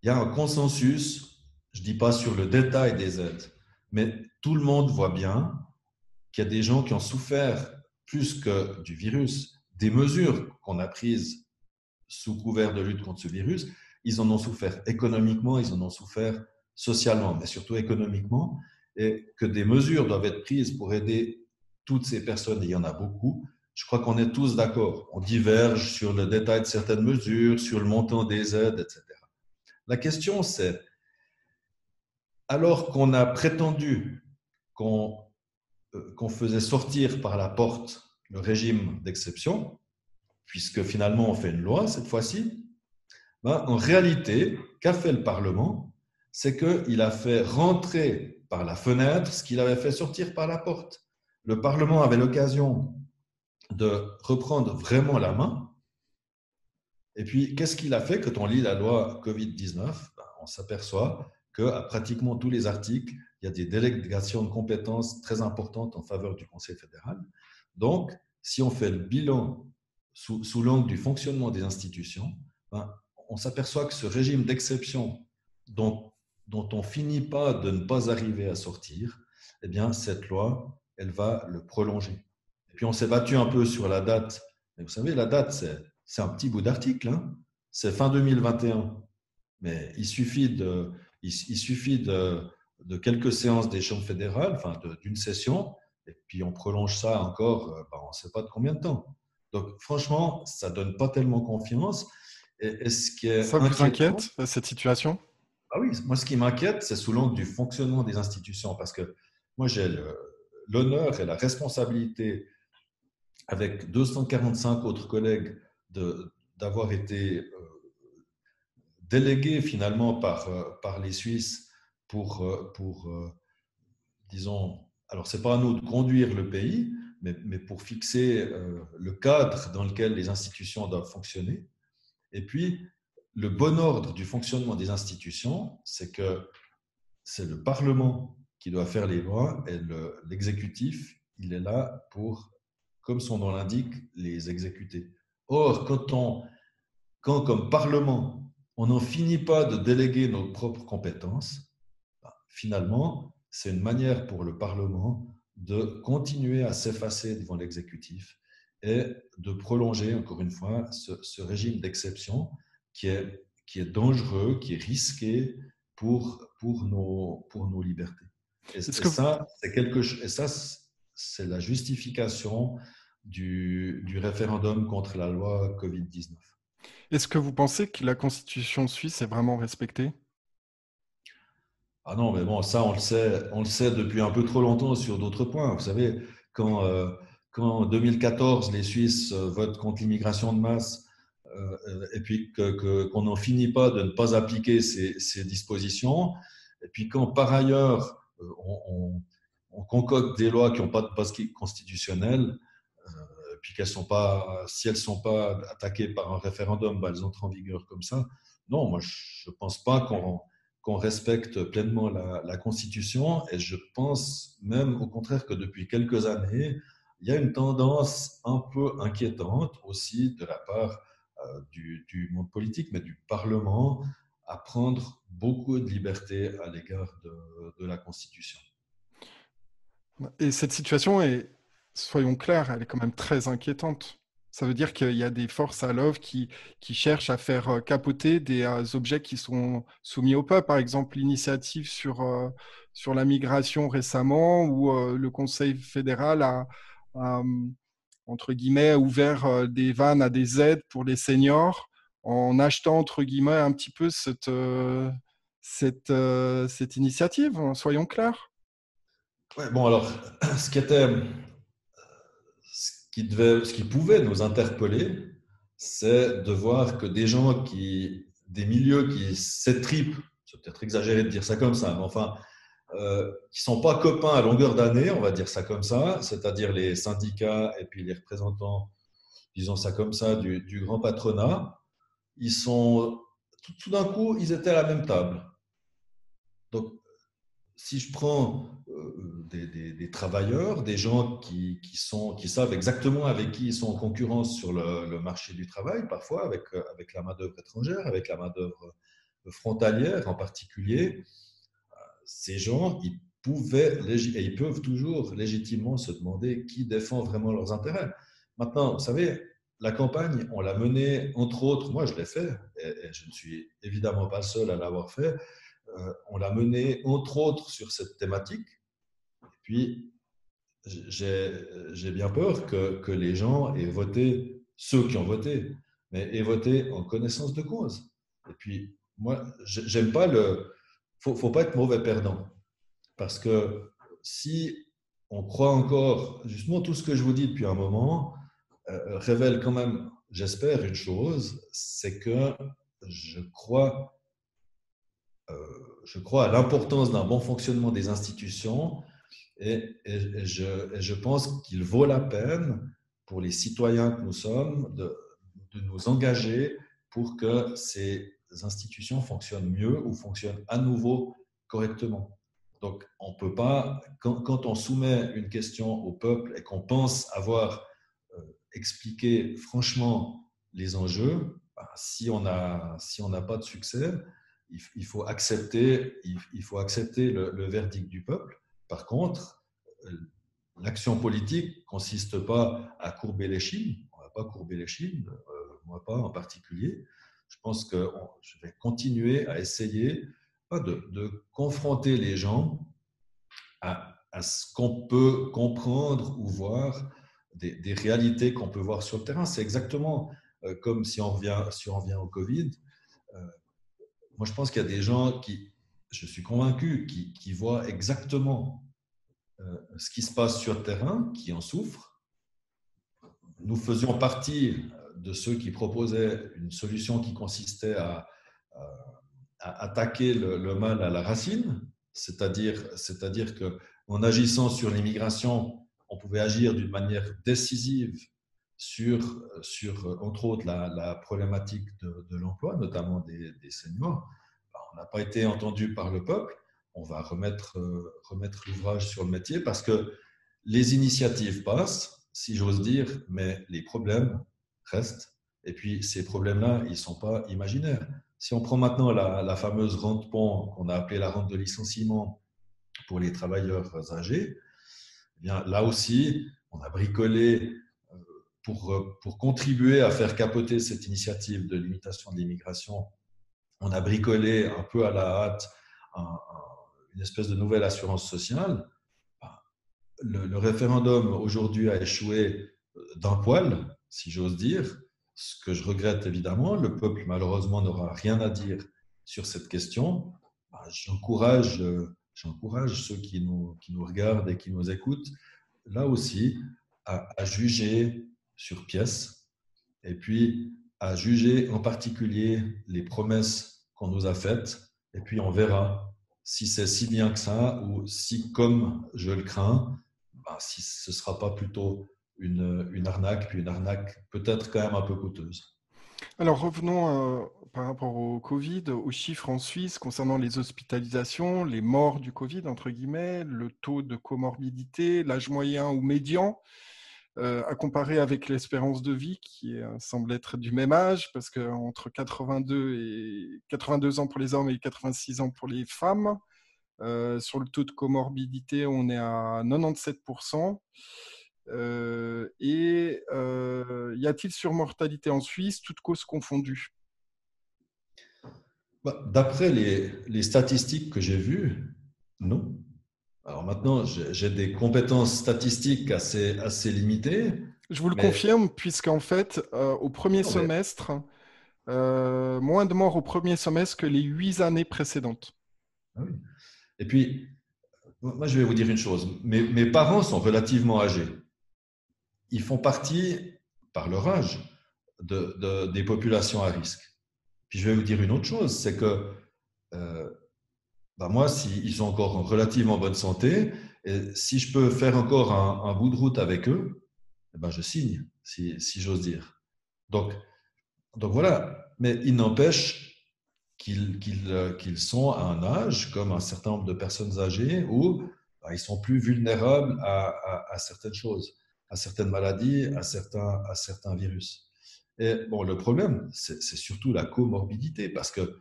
Il y a un consensus, je ne dis pas sur le détail des aides, mais tout le monde voit bien qu'il y a des gens qui ont souffert plus que du virus, des mesures qu'on a prises sous couvert de lutte contre ce virus. Ils en ont souffert économiquement, ils en ont souffert socialement, mais surtout économiquement, et que des mesures doivent être prises pour aider toutes ces personnes, et il y en a beaucoup. Je crois qu'on est tous d'accord. On diverge sur le détail de certaines mesures, sur le montant des aides, etc. La question, c'est, alors qu'on a prétendu qu'on faisait sortir par la porte le régime d'exception, puisque finalement on fait une loi cette fois-ci, ben, en réalité, qu'a fait le Parlement? C'est qu'il a fait rentrer par la fenêtre ce qu'il avait fait sortir par la porte. Le Parlement avait l'occasion de reprendre vraiment la main. Et puis, qu'est-ce qu'il a fait? Quand on lit la loi Covid-19, on s'aperçoit qu'à pratiquement tous les articles, il y a des délégations de compétences très importantes en faveur du Conseil fédéral. Donc, si on fait le bilan sous l'angle du fonctionnement des institutions, on s'aperçoit que ce régime d'exception dont on finit pas de ne pas arriver à sortir, eh bien, cette loi, elle va le prolonger. Et puis, on s'est battu un peu sur la date. Mais vous savez, la date, c'est un petit bout d'article, hein. C'est fin 2021. Mais il suffit de quelques séances des chambres fédérales, enfin d'une session, et puis on prolonge ça encore, ben on ne sait pas de combien de temps. Donc, franchement, ça ne donne pas tellement confiance. Et ce qui est ça vous inquiète, cette situation? Ah oui, moi, ce qui m'inquiète, c'est sous l'angle du fonctionnement des institutions, parce que moi, j'ai l'honneur et la responsabilité, avec 245 autres collègues, d'avoir été délégué finalement par les Suisses pour disons, alors c'est pas à nous de conduire le pays, mais pour fixer le cadre dans lequel les institutions doivent fonctionner. Et puis, le bon ordre du fonctionnement des institutions, c'est que c'est le Parlement qui doit faire les lois et l'exécutif, il est là pour, comme son nom l'indique, les exécuter. Or, quand comme Parlement, on n'en finit pas de déléguer nos propres compétences, finalement, c'est une manière pour le Parlement de continuer à s'effacer devant l'exécutif et de prolonger, encore une fois, ce régime d'exception qui est dangereux, qui est risqué pour nos libertés. Et ça, c'est la justification du référendum contre la loi Covid-19. Est-ce que vous pensez que la Constitution suisse est vraiment respectée? Ah non, mais bon, ça, on le sait depuis un peu trop longtemps sur d'autres points. Vous savez, quand en 2014, les Suisses votent contre l'immigration de masse et puis qu'on n'en finit pas de ne pas appliquer ces dispositions, et puis quand, par ailleurs, on concocte des lois qui n'ont pas de base constitutionnelle, et puis si elles ne sont pas attaquées par un référendum, ben elles entrent en vigueur comme ça. Non, moi, je ne pense pas qu'on respecte pleinement la Constitution, et je pense même au contraire que depuis quelques années, il y a une tendance un peu inquiétante aussi de la part du monde politique, mais du Parlement, à prendre beaucoup de liberté à l'égard de la Constitution. Et cette situation est, soyons clairs, elle est quand même très inquiétante. Ça veut dire qu'il y a des forces à l'œuvre qui cherchent à faire capoter des objets qui sont soumis au peuple. Par exemple, l'initiative sur la migration récemment, où le Conseil fédéral a, entre guillemets, ouvert des vannes à des aides pour les seniors en achetant, entre guillemets, un petit peu cette initiative, soyons clairs. Ouais, bon, alors, ce qui pouvait nous interpeller, c'est de voir que des gens des milieux qui s'étripent, c'est peut-être exagéré de dire ça comme ça, mais enfin, qui ne sont pas copains à longueur d'année, on va dire ça comme ça, c'est-à-dire les syndicats et puis les représentants, disons ça comme ça, du grand patronat, ils sont, tout d'un coup, ils étaient à la même table. Donc, si je prends des travailleurs, des gens qui savent exactement avec qui ils sont en concurrence sur le marché du travail, parfois avec la main-d'œuvre étrangère, avec la main-d'œuvre frontalière en particulier, ces gens, ils peuvent toujours légitimement se demander qui défend vraiment leurs intérêts. Maintenant, vous savez, la campagne, on l'a menée, entre autres, moi je l'ai fait, et je ne suis évidemment pas le seul à l'avoir fait, on l'a menée, entre autres, sur cette thématique. Et puis, j'ai bien peur que les gens aient voté, ceux qui ont voté, mais aient voté en connaissance de cause. Et puis, moi, j'aime pas le... Faut pas être mauvais perdant, parce que si on croit encore, justement tout ce que je vous dis depuis un moment révèle quand même, j'espère, une chose, c'est que je crois à l'importance d'un bon fonctionnement des institutions et je pense qu'il vaut la peine pour les citoyens que nous sommes de nous engager pour que ces institutions fonctionnent mieux ou fonctionnent à nouveau correctement. Donc, on peut pas, quand on soumet une question au peuple et qu'on pense avoir expliqué franchement les enjeux, ben, si on n'a pas de succès, il faut accepter le verdict du peuple. Par contre, l'action politique consiste pas à courber les chines. On va pas courber les chines, moi pas en particulier. Je pense que je vais continuer à essayer de confronter les gens à ce qu'on peut comprendre ou voir, des réalités qu'on peut voir sur le terrain. C'est exactement comme si on revient au Covid. Moi, je pense qu'il y a des gens je suis convaincu, qui voient exactement ce qui se passe sur le terrain, qui en souffrent. Nous faisions partie de ceux qui proposaient une solution qui consistait à attaquer le mal à la racine, c'est-à-dire qu'en agissant sur l'immigration, on pouvait agir d'une manière décisive sur entre autres, la problématique de l'emploi, notamment des seniors. On n'a pas été entendu par le peuple, on va remettre l'ouvrage sur le métier parce que les initiatives passent, si j'ose dire, mais les problèmes restent. Et puis, ces problèmes-là, ils ne sont pas imaginaires. Si on prend maintenant la fameuse rente-pont qu'on a appelée la rente de licenciement pour les travailleurs âgés, eh bien, là aussi, on a bricolé pour contribuer à faire capoter cette initiative de limitation de l'immigration. On a bricolé un peu à la hâte une espèce de nouvelle assurance sociale. Le référendum aujourd'hui a échoué d'un poil, si j'ose dire, ce que je regrette évidemment. Le peuple, malheureusement, n'aura rien à dire sur cette question. J'encourage ceux qui nous regardent et qui nous écoutent, là aussi, à juger sur pièce et puis à juger en particulier les promesses qu'on nous a faites. Et puis, on verra si c'est si bien que ça ou si, comme je le crains, si ce ne sera pas plutôt... Une arnaque, puis une arnaque peut-être quand même un peu coûteuse. Alors revenons par rapport au Covid, aux chiffres en Suisse concernant les hospitalisations, les morts du Covid, entre guillemets, le taux de comorbidité, l'âge moyen ou médian, à comparer avec l'espérance de vie qui semble être du même âge, parce qu'entre 82 ans pour les hommes et 86 ans pour les femmes. Sur le taux de comorbidité, on est à 97%. Y a-t-il surmortalité en Suisse, toutes causes confondues? D'après les statistiques que j'ai vues, non. Alors maintenant, j'ai des compétences statistiques assez limitées. Je vous le confirme, puisqu'en fait, au premier semestre, moins de morts au premier semestre que les 8 années précédentes. Ah oui. Et puis, moi, je vais vous dire une chose. Mes parents sont relativement âgés. Ils font partie, par leur âge, des populations à risque. Puis, je vais vous dire une autre chose, c'est que moi, s'ils sont encore en relativement bonne santé, et si je peux faire encore un bout de route avec eux, je signe, si j'ose dire. Donc voilà. Mais il n'empêche qu'ils sont à un âge, comme un certain nombre de personnes âgées, où ils sont plus vulnérables à certaines choses, à certaines maladies, à certains virus. Et bon, le problème, c'est surtout la comorbidité, parce que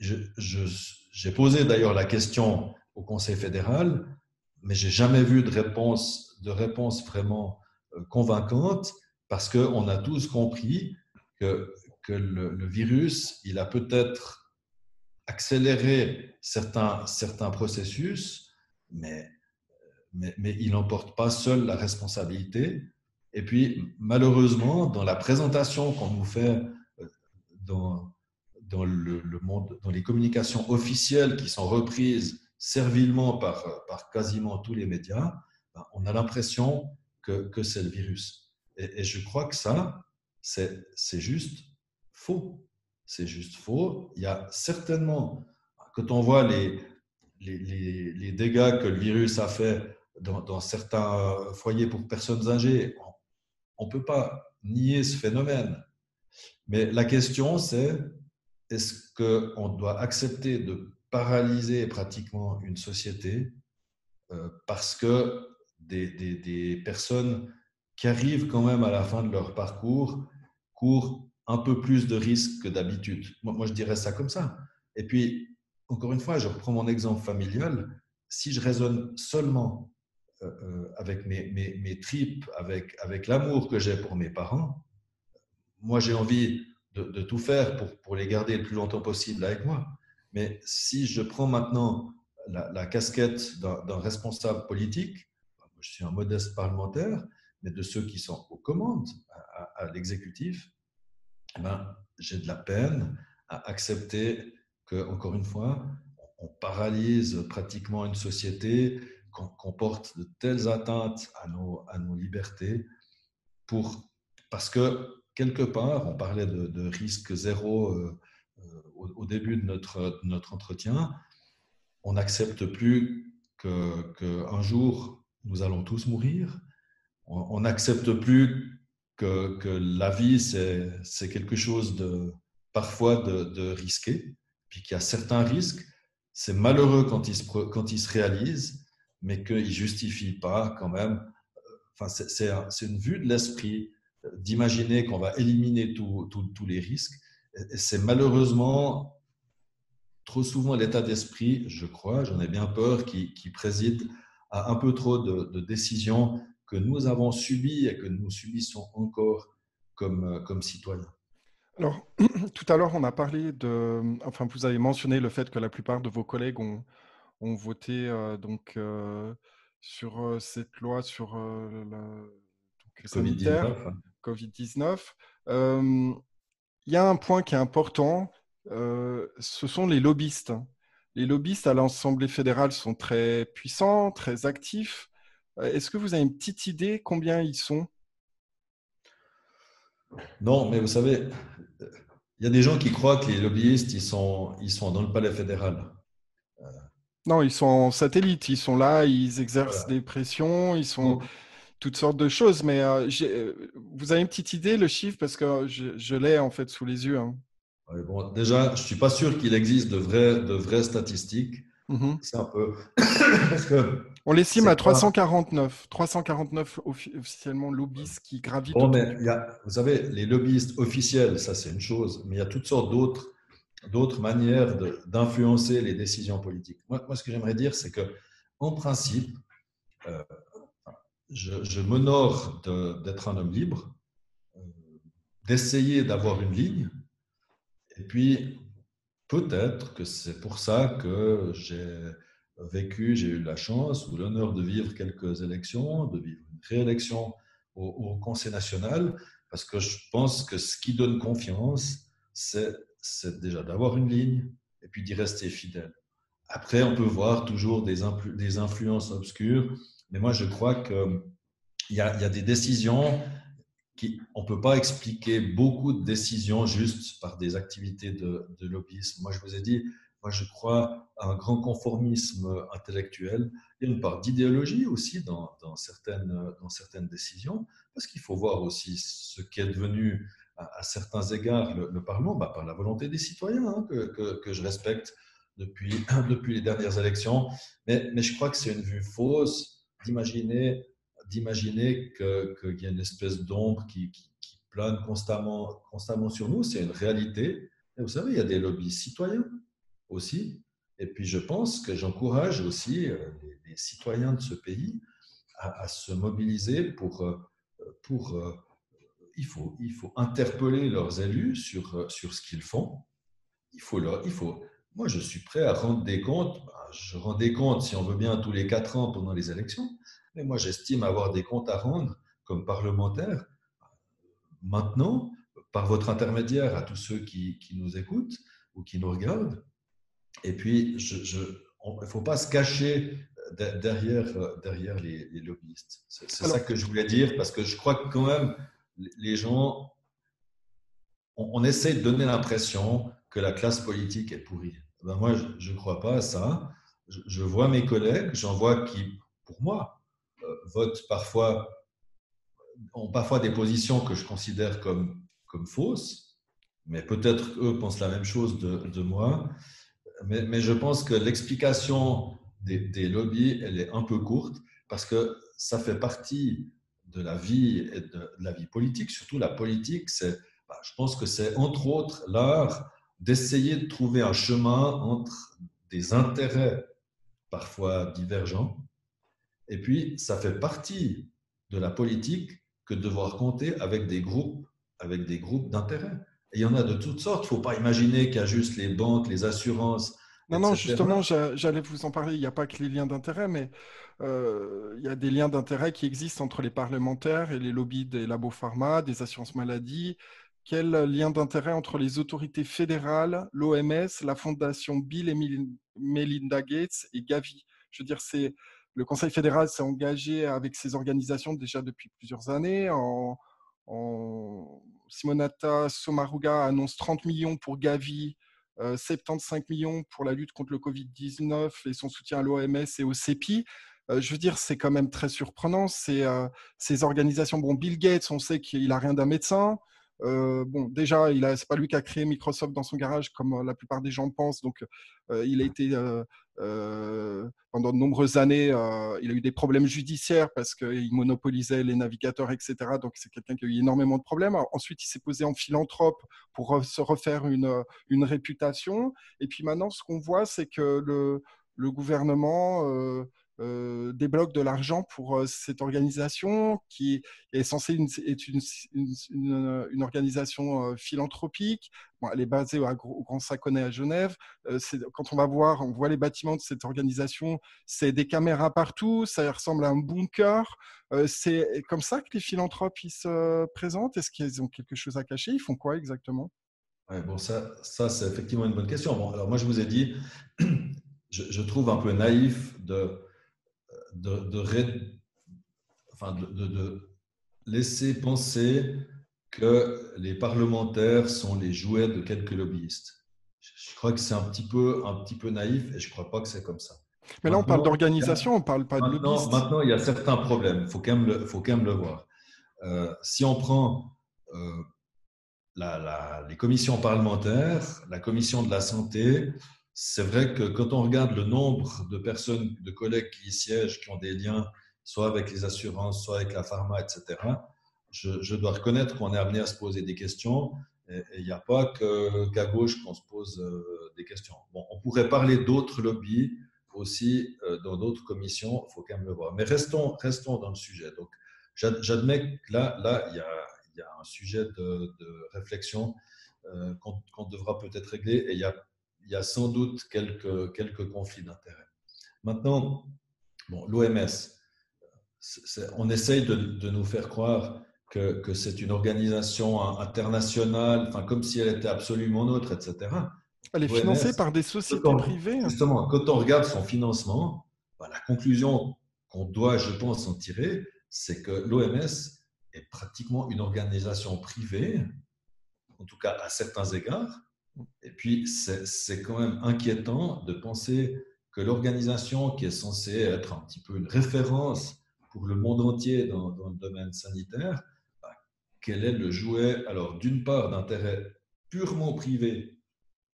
j'ai posé d'ailleurs la question au Conseil fédéral, mais je n'ai jamais vu de réponse vraiment convaincante, parce qu'on a tous compris que le virus, il a peut-être accéléré certains processus, mais il n'emporte pas seul la responsabilité. Et puis, malheureusement, dans la présentation qu'on nous fait dans le monde, dans les communications officielles qui sont reprises servilement par quasiment tous les médias, on a l'impression que c'est le virus. Et je crois que ça, c'est juste faux. C'est juste faux. Il y a certainement, quand on voit les dégâts que le virus a fait dans certains foyers pour personnes âgées, on ne peut pas nier ce phénomène. Mais la question, c'est: est-ce qu'on doit accepter de paralyser pratiquement une société parce que des personnes qui arrivent quand même à la fin de leur parcours courent un peu plus de risques que d'habitude? Moi, je dirais ça comme ça. Et puis, encore une fois, je reprends mon exemple familial. Si je raisonne seulement avec mes tripes, avec l'amour que j'ai pour mes parents, moi, j'ai envie de tout faire pour les garder le plus longtemps possible avec moi. Mais si je prends maintenant la casquette d'un responsable politique, je suis un modeste parlementaire, mais de ceux qui sont aux commandes, à l'exécutif, j'ai de la peine à accepter que, encore une fois, on paralyse pratiquement une société, qu'on porte de telles atteintes à nos libertés, parce que quelque part, on parlait de risque zéro au début de notre entretien. On n'accepte plus qu'un jour, nous allons tous mourir. On n'accepte plus que la vie, c'est quelque chose parfois de risqué, puis qu'il y a certains risques. C'est malheureux quand ils se réalisent, mais qu'ils ne justifient pas quand même. Enfin, c'est une vue de l'esprit d'imaginer qu'on va éliminer tous les risques. Et c'est malheureusement trop souvent l'état d'esprit, je crois, j'en ai bien peur, qui préside à un peu trop de décisions que nous avons subies et que nous subissons encore comme citoyens. Alors, tout à l'heure, on a parlé vous avez mentionné le fait que la plupart de vos collègues ont voté sur cette loi sur sanitaire, COVID-19. Il y a un point qui est important, ce sont les lobbyistes. Les lobbyistes à l'Assemblée fédérale sont très puissants, très actifs. Est-ce que vous avez une petite idée combien ils sont ? Non, mais vous savez, il y a des gens qui croient que les lobbyistes, ils sont dans le palais fédéral. Non, ils sont en satellite, ils sont là, ils exercent des pressions, ils sont... Oh. Toutes sortes de choses, mais vous avez une petite idée, le chiffre, parce que je l'ai en fait sous les yeux. Hein. Ouais, bon, déjà, je ne suis pas sûr qu'il existe de vraies statistiques. Mm-hmm. C'est un peu… parce que on l'estime à 349 officiellement lobbyistes qui gravitent. Bon, mais vous savez, les lobbyistes officiels, ça c'est une chose, mais il y a toutes sortes d'autres manières d'influencer les décisions politiques. Moi, ce que j'aimerais dire, c'est qu'en principe… Je m'honore d'être un homme libre, d'essayer d'avoir une ligne. Et puis, peut-être que c'est pour ça que j'ai vécu, j'ai eu la chance ou l'honneur de vivre quelques élections, de vivre une réélection au Conseil national, parce que je pense que ce qui donne confiance, c'est déjà d'avoir une ligne et puis d'y rester fidèle. Après, on peut voir toujours des influences obscures, mais moi, je crois qu'il y a des décisions on ne peut pas expliquer beaucoup de décisions juste par des activités de lobbyisme. Moi, je vous ai dit, moi, je crois à un grand conformisme intellectuel. Il y a une part d'idéologie aussi dans certaines décisions, parce qu'il faut voir aussi ce qui est devenu, à certains égards, le Parlement, par la volonté des citoyens que je respecte depuis les dernières élections. Mais je crois que c'est une vue fausse d'imaginer qu'il y a une espèce d'ombre qui plane constamment sur nous. C'est une réalité. Et vous savez, il y a des lobbies citoyens aussi. Et puis, je pense que j'encourage aussi les citoyens de ce pays à se mobiliser pour il faut interpeller leurs élus sur ce qu'ils font. Moi, je suis prêt à rendre des comptes. Je rends des comptes, si on veut bien, tous les 4 ans pendant les élections. Mais moi, j'estime avoir des comptes à rendre comme parlementaire maintenant, par votre intermédiaire à tous ceux qui nous écoutent ou qui nous regardent. Et puis, il ne faut pas se cacher derrière les lobbyistes. C'est ça que je voulais dire, parce que je crois que quand même, les gens, on essaie de donner l'impression que la classe politique est pourrie. Ben moi, je ne crois pas à ça. Je vois mes collègues, j'en vois qui, pour moi, votent parfois des positions que je considère comme fausses, mais peut-être eux pensent la même chose de moi. Mais je pense que l'explication des lobbies, elle est un peu courte, parce que ça fait partie de la vie et de la vie politique. Surtout la politique, je pense que c'est entre autres l'art d'essayer de trouver un chemin entre des intérêts parfois divergents. Et puis, ça fait partie de la politique que de devoir compter avec des groupes d'intérêt. Et il y en a de toutes sortes. Il ne faut pas imaginer qu'il y a juste les banques, les assurances. Non, justement, j'allais vous en parler. Il n'y a pas que les liens d'intérêt, mais il y a des liens d'intérêt qui existent entre les parlementaires et les lobbies des labos pharma, des assurances maladies. Quel lien d'intérêt entre les autorités fédérales, l'OMS, la fondation Bill et Melinda Gates et Gavi? Je veux dire, le Conseil fédéral s'est engagé avec ces organisations déjà depuis plusieurs années. Simonetta Sommaruga annonce 30 millions pour Gavi, 75 millions pour la lutte contre le Covid-19 et son soutien à l'OMS et au CEPI. Je veux dire, c'est quand même très surprenant. Ces organisations, Bill Gates, on sait qu'il n'a rien d'un médecin. Déjà, c'est pas lui qui a créé Microsoft dans son garage, comme la plupart des gens pensent. Donc, il a été pendant de nombreuses années, il a eu des problèmes judiciaires parce qu'il monopolisait les navigateurs, etc. Donc, c'est quelqu'un qui a eu énormément de problèmes. Alors, ensuite, il s'est posé en philanthrope pour se refaire une réputation. Et puis maintenant, ce qu'on voit, c'est que le gouvernement débloque de l'argent pour cette organisation qui est censée être une organisation philanthropique. Elle est basée au Grand-Saconnex à Genève. Quand on voit les bâtiments de cette organisation, c'est des caméras partout, ça ressemble à un bunker. C'est comme ça que les philanthropes ils se présentent? Est-ce qu'ils ont quelque chose à cacher? Ils font quoi exactement? Ouais, ça c'est effectivement une bonne question. Alors moi, je vous ai dit, je trouve un peu naïf de laisser penser que les parlementaires sont les jouets de quelques lobbyistes. Je crois que c'est un petit peu naïf et je ne crois pas que c'est comme ça. Mais là, on parle d'organisation, on ne parle pas de lobbyistes. Maintenant, il y a certains problèmes, il faut quand même le voir. Si on prend les commissions parlementaires, la commission de la santé, c'est vrai que quand on regarde le nombre de personnes, de collègues qui y siègent, qui ont des liens soit avec les assurances, soit avec la pharma, etc., je dois reconnaître qu'on est amené à se poser des questions. Et il n'y a pas qu'à gauche qu'on se pose des questions. On pourrait parler d'autres lobbies aussi dans d'autres commissions, il faut quand même le voir. Mais restons dans le sujet. Donc, j'admets que là, il y a un sujet de réflexion qu'on devra peut-être régler, et il y a sans doute quelques conflits d'intérêts. Maintenant, bon, l'OMS, on essaye de nous faire croire que c'est une organisation internationale, enfin, comme si elle était absolument neutre, etc. Elle est financée par des sociétés privées. Justement, quand on regarde son financement, ben, la conclusion qu'on doit, je pense, en tirer, c'est que l'OMS est pratiquement une organisation privée, en tout cas à certains égards. Et puis, c'est quand même inquiétant de penser que l'organisation qui est censée être un petit peu une référence pour le monde entier dans le domaine sanitaire, bah, qu'elle est le jouet, alors d'une part, d'intérêts purement privés,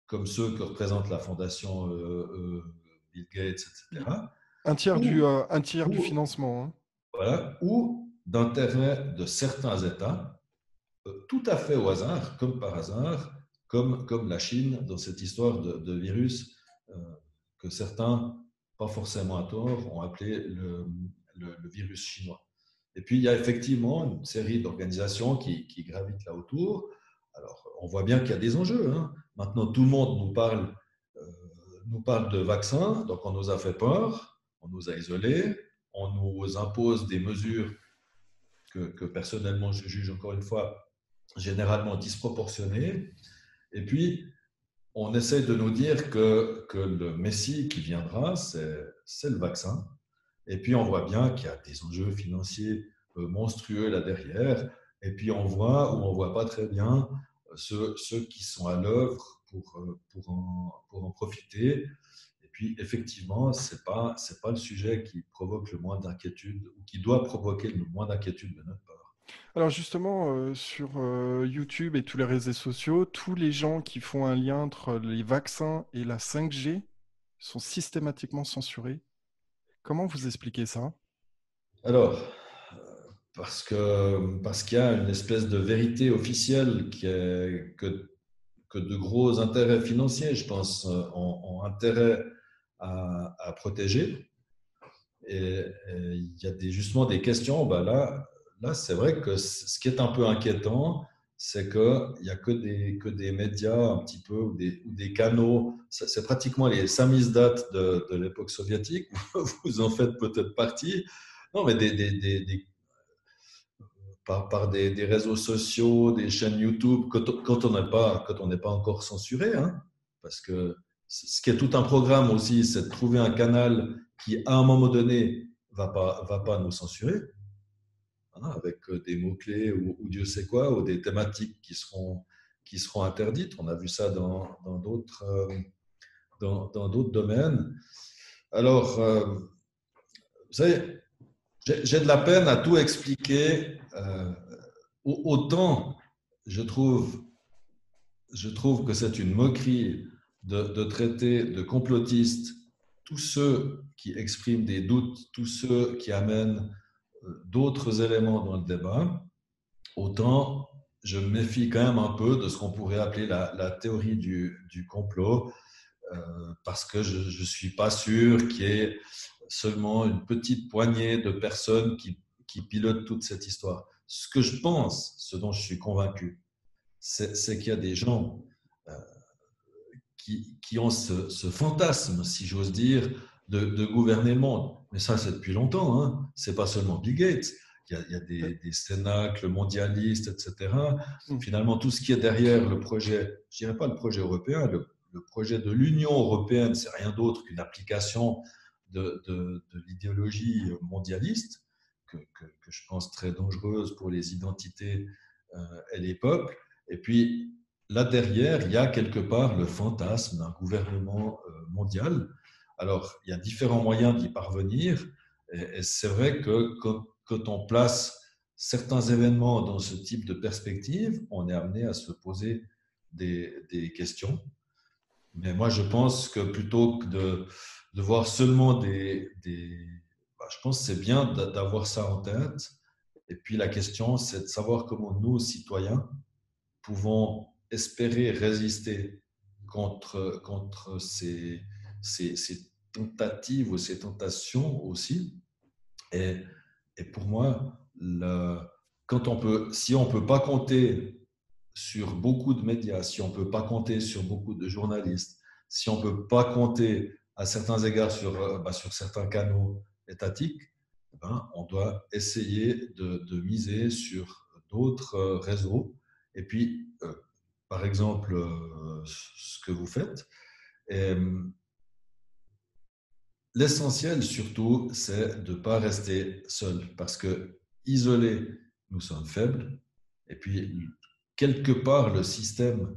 comme ceux que représente la fondation Bill Gates, etc. Un tiers du financement. Hein. Voilà, ou d'intérêts de certains États, tout à fait au hasard, comme par hasard, comme la Chine dans cette histoire de virus que certains, pas forcément à tort, ont appelé le virus chinois. Et puis, il y a effectivement une série d'organisations qui gravitent là autour. Alors, on voit bien qu'il y a des enjeux. Hein. Maintenant, tout le monde nous parle de vaccins, donc on nous a fait peur, on nous a isolés, on nous impose des mesures que personnellement, je juge encore une fois généralement disproportionnées. Et puis, on essaie de nous dire que le Messie qui viendra, c'est le vaccin. Et puis, on voit bien qu'il y a des enjeux financiers monstrueux là derrière. Et puis, on voit ou on ne voit pas très bien ceux qui sont à l'œuvre pour en profiter. Et puis, effectivement, c'est pas le sujet qui provoque le moins d'inquiétude ou qui doit provoquer le moins d'inquiétude de notre part. Alors justement, sur YouTube et tous les réseaux sociaux, tous les gens qui font un lien entre les vaccins et la 5G sont systématiquement censurés. Comment vous expliquez ça ? Alors, parce qu'il y a une espèce de vérité officielle qui est que de gros intérêts financiers, je pense, ont intérêt à protéger. Et il y a justement des questions, ben là, c'est vrai que ce qui est un peu inquiétant, c'est qu'il n'y a que des médias un petit peu ou des canaux. C'est pratiquement les samizdat de l'époque soviétique. Vous en faites peut-être partie. Non, mais par des réseaux sociaux, des chaînes YouTube, quand on n'est pas encore censuré. Hein, parce que ce qui est tout un programme aussi, c'est de trouver un canal qui, à un moment donné, va pas nous censurer. Avec des mots-clés ou Dieu sait quoi, ou des thématiques qui seront interdites. On a vu ça dans d'autres domaines. Alors, vous savez, j'ai de la peine à tout expliquer. Autant, je trouve que c'est une moquerie de traiter de complotistes tous ceux qui expriment des doutes, tous ceux qui amènent d'autres éléments dans le débat, autant je me méfie quand même un peu de ce qu'on pourrait appeler la théorie du complot, parce que je ne suis pas sûr qu'il y ait seulement une petite poignée de personnes qui pilotent toute cette histoire. Ce que je pense, ce dont je suis convaincu, c'est qu'il y a des gens qui ont ce fantasme, si j'ose dire, de gouverner le monde. Mais ça, c'est depuis longtemps. Hein. Ce n'est pas seulement Bill Gates. Il y a des cénacles mondialistes, etc. Finalement, tout ce qui est derrière le projet, je ne dirais pas le projet européen, le projet de l'Union européenne, c'est rien d'autre qu'une application de l'idéologie mondialiste, que je pense très dangereuse pour les identités et les peuples. Et puis, là derrière, il y a quelque part le fantasme d'un gouvernement mondial. Alors, il y a différents moyens d'y parvenir. Et c'est vrai que quand on place certains événements dans ce type de perspective, on est amené à se poser des questions. Mais moi, je pense que plutôt que de voir seulement je pense que c'est bien d'avoir ça en tête. Et puis, la question, c'est de savoir comment nous, citoyens, pouvons espérer résister contre ces tentatives ou ces tentations aussi. Et pour moi, si on ne peut pas compter sur beaucoup de médias, si on ne peut pas compter sur beaucoup de journalistes, si on ne peut pas compter à certains égards sur certains canaux étatiques, on doit essayer de miser sur d'autres réseaux. Et puis, par exemple, ce que vous faites. L'essentiel, surtout, c'est de ne pas rester seul. Parce que isolés, nous sommes faibles. Et puis, quelque part, le système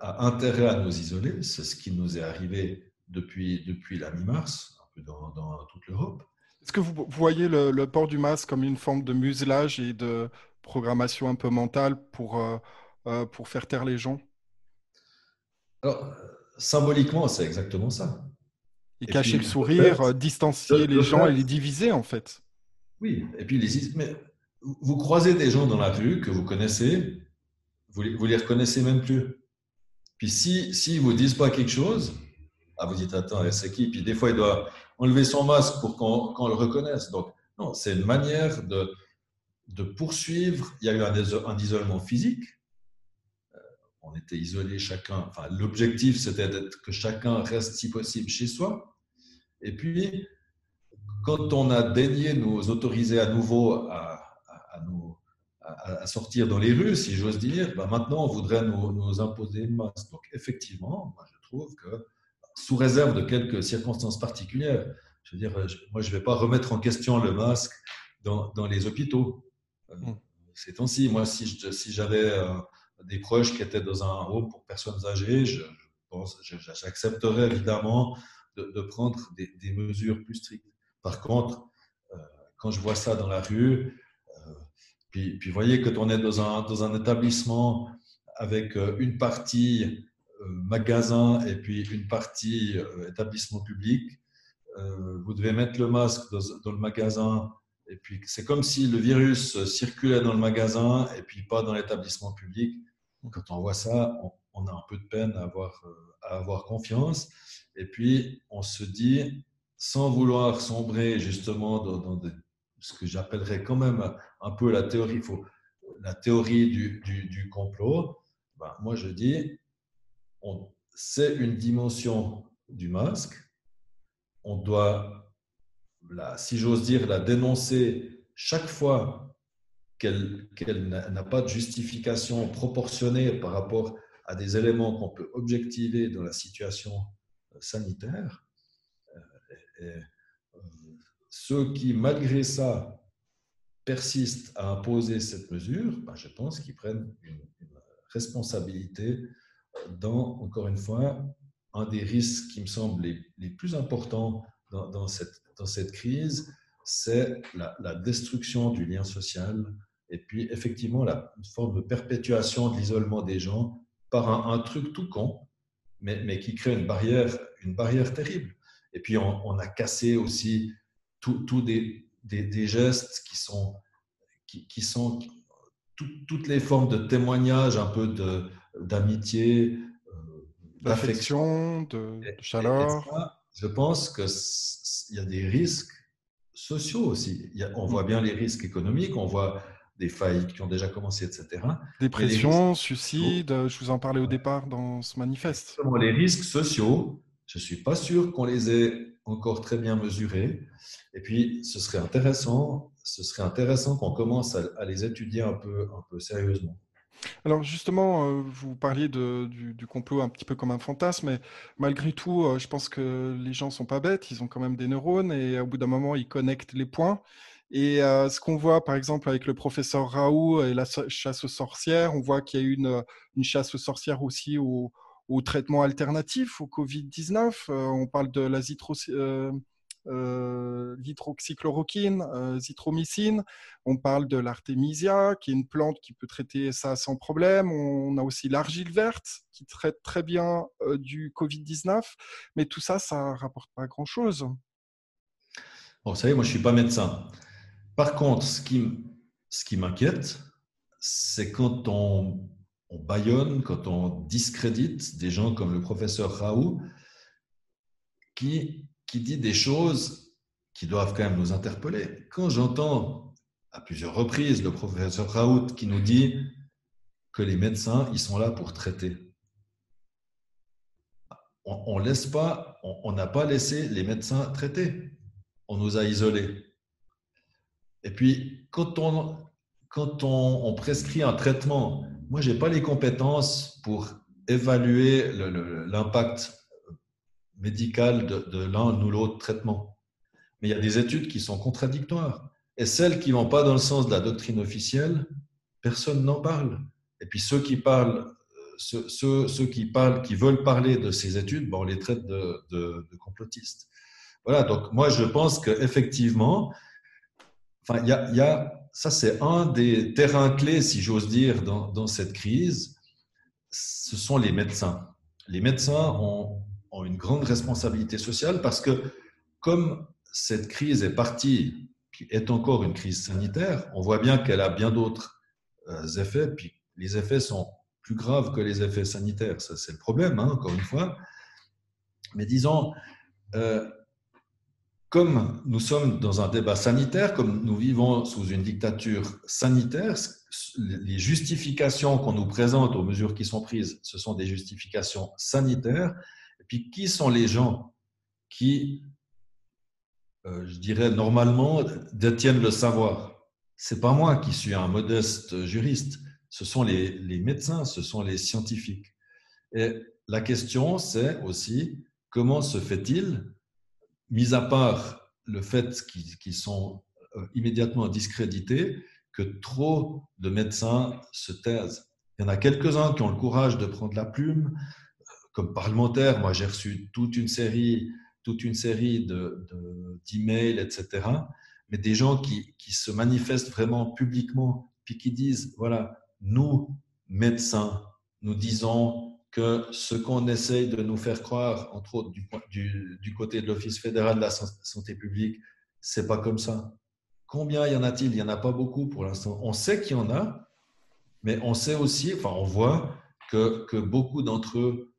a intérêt à nous isoler. C'est ce qui nous est arrivé depuis la mi-mars, un peu dans toute l'Europe. Est-ce que vous voyez le port du masque comme une forme de muselage et de programmation un peu mentale pour faire taire les gens? Alors, symboliquement, c'est exactement ça. Et cacher puis, le sourire, distancier les gens et les diviser, en fait. Oui, et puis mais vous croisez des gens dans la rue que vous connaissez, vous les reconnaissez même plus. Puis s'ils ne vous disent pas quelque chose, vous dites « Attends, c'est qui ?» Puis des fois, il doit enlever son masque pour qu'on le reconnaisse. Donc, non, c'est une manière de poursuivre. Il y a eu un isolement physique. On était isolés chacun. Enfin, l'objectif, c'était que chacun reste, si possible, chez soi. Et puis, quand on a daigné nous autoriser à nouveau à sortir dans les rues, si j'ose dire, maintenant, on voudrait nous imposer une masque. Donc, effectivement, moi, je trouve que, sous réserve de quelques circonstances particulières, je veux dire, moi, je ne vais pas remettre en question le masque dans les hôpitaux. Ces temps-ci, moi, si j'avais des proches qui étaient dans un home pour personnes âgées, j'accepterais évidemment de prendre des mesures plus strictes. Par contre, quand je vois ça dans la rue, puis vous voyez que on est dans un établissement avec une partie magasin et puis une partie établissement public, vous devez mettre le masque dans le magasin. Et puis, c'est comme si le virus circulait dans le magasin et puis pas dans l'établissement public. Quand on voit ça, on a un peu de peine à avoir confiance. Et puis, on se dit, sans vouloir sombrer justement dans ce que j'appellerais quand même un peu la théorie du complot, moi je dis, c'est une dimension du masque. On doit... si j'ose dire, la dénoncer chaque fois qu'elle n'a pas de justification proportionnée par rapport à des éléments qu'on peut objectiver dans la situation sanitaire. Et ceux qui, malgré ça, persistent à imposer cette mesure, je pense qu'ils prennent une responsabilité dans, encore une fois, un des risques qui me semble les plus importants dans cette crise, c'est la destruction du lien social et puis effectivement une forme de perpétuation de l'isolement des gens par un truc tout con, mais qui crée une barrière terrible. Et puis on a cassé aussi tout des gestes qui sont toutes les formes de témoignages, un peu d'amitié, d'affection, de chaleur. Etc. Je pense qu'il y a des risques sociaux aussi. On voit bien les risques économiques, on voit des faillites qui ont déjà commencé, etc. Dépression, suicide, je vous en parlais au départ dans ce manifeste. Les risques sociaux, je ne suis pas sûr qu'on les ait encore très bien mesurés. Et puis, ce serait intéressant qu'on commence à les étudier un peu sérieusement. Alors justement, vous parliez du complot un petit peu comme un fantasme, mais malgré tout, je pense que les gens ne sont pas bêtes, ils ont quand même des neurones et au bout d'un moment, ils connectent les points. Et ce qu'on voit par exemple avec le professeur Raoult et la chasse aux sorcières, on voit qu'il y a eu une chasse aux sorcières aussi aux traitements alternatifs, au Covid-19. On parle de la l'hydroxychloroquine, zithromycine, on parle de l'artémisia qui est une plante qui peut traiter ça sans problème, on a aussi l'argile verte qui traite très bien du Covid-19, mais tout ça, ça ne rapporte pas grand-chose. Bon, vous savez, moi je ne suis pas médecin. Par contre, ce qui m'inquiète, c'est quand on bâillonne, quand on discrédite des gens comme le professeur Raoult qui dit des choses qui doivent quand même nous interpeller. Quand j'entends à plusieurs reprises le professeur Raoult qui nous dit que les médecins, ils sont là pour traiter. on laisse pas, on n'a pas laissé les médecins traiter. On nous a isolés. Et puis, quand on prescrit un traitement, moi, je n'ai pas les compétences pour évaluer l'impact médical de l'un ou l'autre traitement. Mais il y a des études qui sont contradictoires. Et celles qui ne vont pas dans le sens de la doctrine officielle, personne n'en parle. Et puis ceux qui parlent, qui veulent parler de ces études, ben on les traite de complotistes. Voilà, donc moi je pense qu'effectivement, enfin, ça c'est un des terrains clés, si j'ose dire, dans cette crise, ce sont les médecins. Les médecins ont une grande responsabilité sociale parce que comme cette crise est partie, qui est encore une crise sanitaire, on voit bien qu'elle a bien d'autres effets, puis les effets sont plus graves que les effets sanitaires, ça c'est le problème, hein, encore une fois. Mais disons, comme nous sommes dans un débat sanitaire, comme nous vivons sous une dictature sanitaire, les justifications qu'on nous présente aux mesures qui sont prises, ce sont des justifications sanitaires. Et puis, qui sont les gens qui, je dirais normalement, détiennent le savoir ? C'est pas moi qui suis un modeste juriste, ce sont les médecins, ce sont les scientifiques. Et la question, c'est aussi comment se fait-il, mis à part le fait qu'ils sont immédiatement discrédités, que trop de médecins se taisent. Il y en a quelques-uns qui ont le courage de prendre la plume. Comme parlementaire, moi j'ai reçu toute une série d'emails, etc., mais des gens qui se manifestent vraiment publiquement, puis qui disent, voilà, nous, médecins, nous disons que ce qu'on essaye de nous faire croire, entre autres du côté de l'Office fédéral de la santé publique, c'est pas comme ça. Combien y en a-t-il ? Il n'y en a pas beaucoup pour l'instant. On sait qu'il y en a, mais on sait aussi, enfin on voit que beaucoup d'entre eux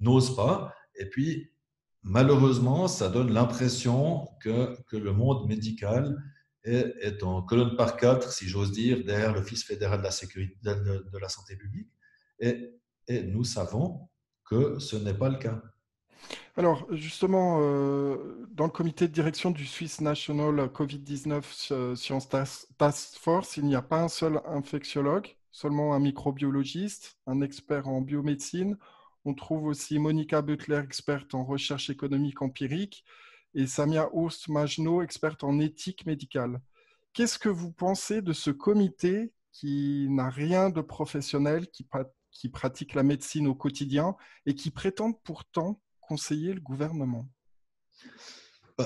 n'osent pas, et puis malheureusement, ça donne l'impression que le monde médical est en colonne par quatre, si j'ose dire, derrière l'Office fédéral de la, de la santé publique. Et nous savons que ce n'est pas le cas. Alors, justement, dans le comité de direction du Swiss National Covid-19 Science Task Force, il n'y a pas un seul infectiologue, seulement un microbiologiste, un expert en biomédecine. On trouve aussi Monica Butler, experte en recherche économique empirique, et Samia Oust-Majno, experte en éthique médicale. Qu'est-ce que vous pensez de ce comité qui n'a rien de professionnel, qui pratique la médecine au quotidien et qui prétend pourtant conseiller le gouvernement ?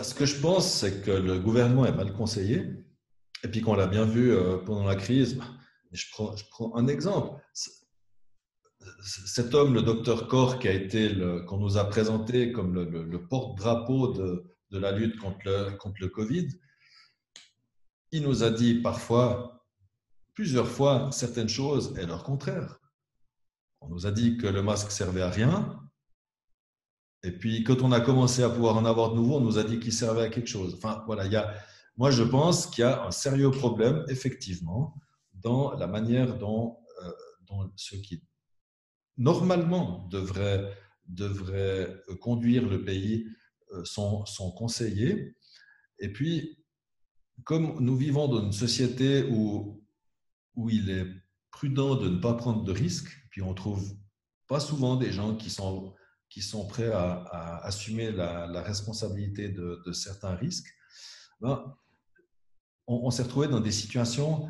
Ce que je pense, c'est que le gouvernement est mal conseillé, et puis qu'on l'a bien vu pendant la crise. Je prends un exemple. Cet homme, le docteur Corr, qu'on nous a présenté comme le porte-drapeau de la lutte contre le Covid, il nous a dit parfois, plusieurs fois, certaines choses et leur contraire. On nous a dit que le masque servait à rien, et puis quand on a commencé à pouvoir en avoir de nouveau, on nous a dit qu'il servait à quelque chose. Enfin, voilà, moi, je pense qu'il y a un sérieux problème, effectivement, dans la manière dont ceux qui normalement devrait conduire le pays sont conseillés. Et puis, comme nous vivons dans une société où il est prudent de ne pas prendre de risques, puis on ne trouve pas souvent des gens qui sont prêts à assumer la responsabilité de certains risques, ben, on s'est retrouvé dans des situations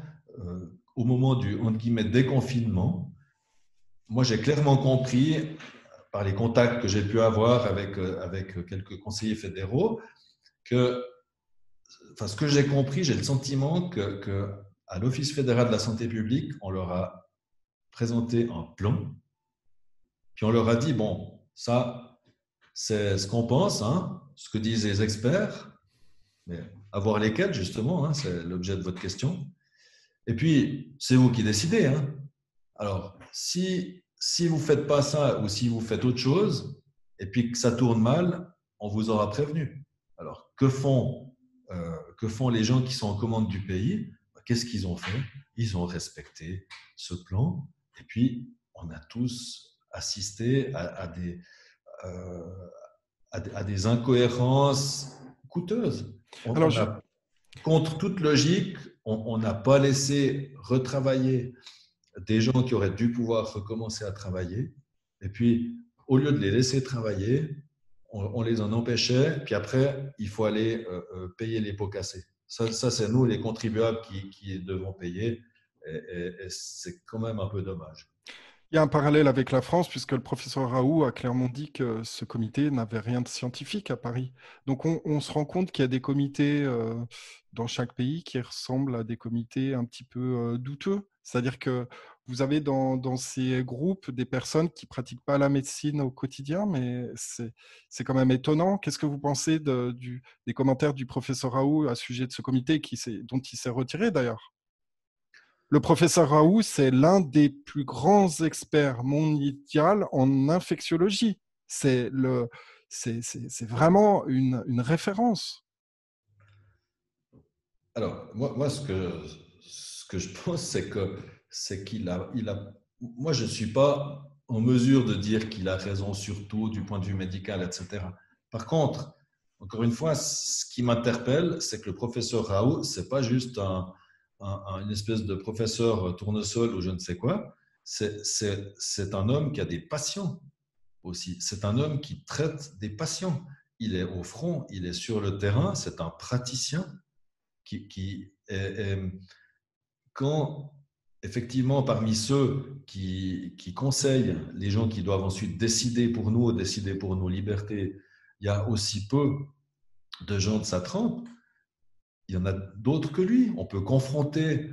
au moment du « déconfinement ». Moi, j'ai clairement compris, par les contacts que j'ai pu avoir avec quelques conseillers fédéraux, ce que j'ai compris, j'ai le sentiment qu'à l'Office fédéral de la santé publique, on leur a présenté un plan, puis on leur a dit, bon, ça, c'est ce qu'on pense, hein, ce que disent les experts, mais avoir lesquels, justement, hein, c'est l'objet de votre question. Et puis, c'est vous qui décidez, hein. Alors, si vous ne faites pas ça ou si vous faites autre chose et puis que ça tourne mal, on vous aura prévenu. Alors, que font les gens qui sont en commande du pays ? Qu'est-ce qu'ils ont fait ? Ils ont respecté ce plan. Et puis, on a tous assisté à, à, des, à des incohérences coûteuses. Contre toute logique, on n'a pas laissé retravailler des gens qui auraient dû pouvoir recommencer à travailler. Et puis, au lieu de les laisser travailler, on les en empêchait. Puis après, il faut aller payer les pots cassés. Ça c'est nous, les contribuables, qui devons payer. Et c'est quand même un peu dommage. Il y a un parallèle avec la France, puisque le professeur Raoult a clairement dit que ce comité n'avait rien de scientifique à Paris. Donc, on se rend compte qu'il y a des comités dans chaque pays qui ressemblent à des comités un petit peu douteux. C'est-à-dire que vous avez dans ces groupes des personnes qui ne pratiquent pas la médecine au quotidien, mais c'est quand même étonnant. Qu'est-ce que vous pensez des commentaires du professeur Raoult à sujet de ce comité dont il s'est retiré d'ailleurs? Le professeur Raoult, c'est l'un des plus grands experts mondiaux en infectiologie. C'est vraiment une référence. Alors, moi ce que je pense, c'est qu'il a... Moi, je ne suis pas en mesure de dire qu'il a raison, surtout du point de vue médical, etc. Par contre, encore une fois, ce qui m'interpelle, c'est que le professeur Raoult, ce n'est pas juste une espèce de professeur tournesol ou je ne sais quoi, c'est un homme qui a des patients aussi. C'est un homme qui traite des patients. Il est au front, il est sur le terrain, c'est un praticien qui est quand, effectivement, parmi ceux qui conseillent les gens qui doivent ensuite décider pour nos libertés, il y a aussi peu de gens de sa trempe. Il y en a d'autres que lui. On peut confronter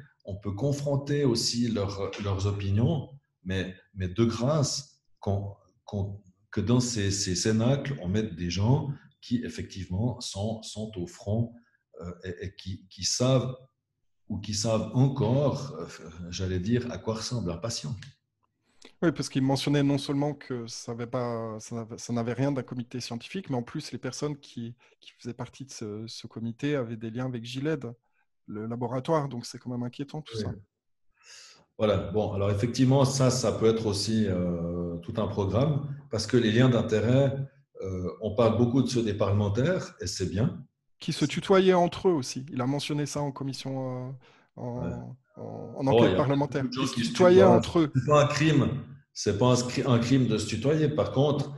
aussi leurs opinions, mais de grâce que dans ces cénacles, on mette des gens qui, effectivement, sont au front et qui savent ou qui savent encore, j'allais dire, à quoi ressemble un patient. Oui, parce qu'il mentionnait non seulement que ça n'avait rien d'un comité scientifique, mais en plus, les personnes qui faisaient partie de ce comité avaient des liens avec Gilead, le laboratoire. Donc, c'est quand même inquiétant, tout ça. Voilà. Bon, alors effectivement, ça peut être aussi tout un programme, parce que les liens d'intérêt, on parle beaucoup de ceux des parlementaires, et c'est bien. Qui se tutoyaient entre eux aussi. Il a mentionné ça en commission... En enquête parlementaire. Ils se tutoyaient entre eux. C'est pas un crime. C'est pas un crime de se tutoyer. Par contre,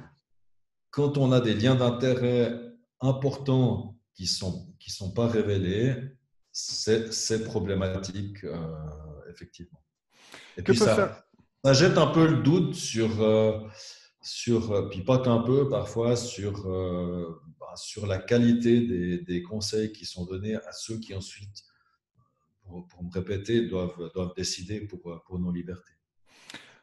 quand on a des liens d'intérêt importants qui sont pas révélés, c'est problématique effectivement. Et puis ça jette un peu le doute sur puis pas qu'un peu parfois sur la qualité des conseils qui sont donnés à ceux qui ensuite, pour me répéter, doivent décider pour nos libertés.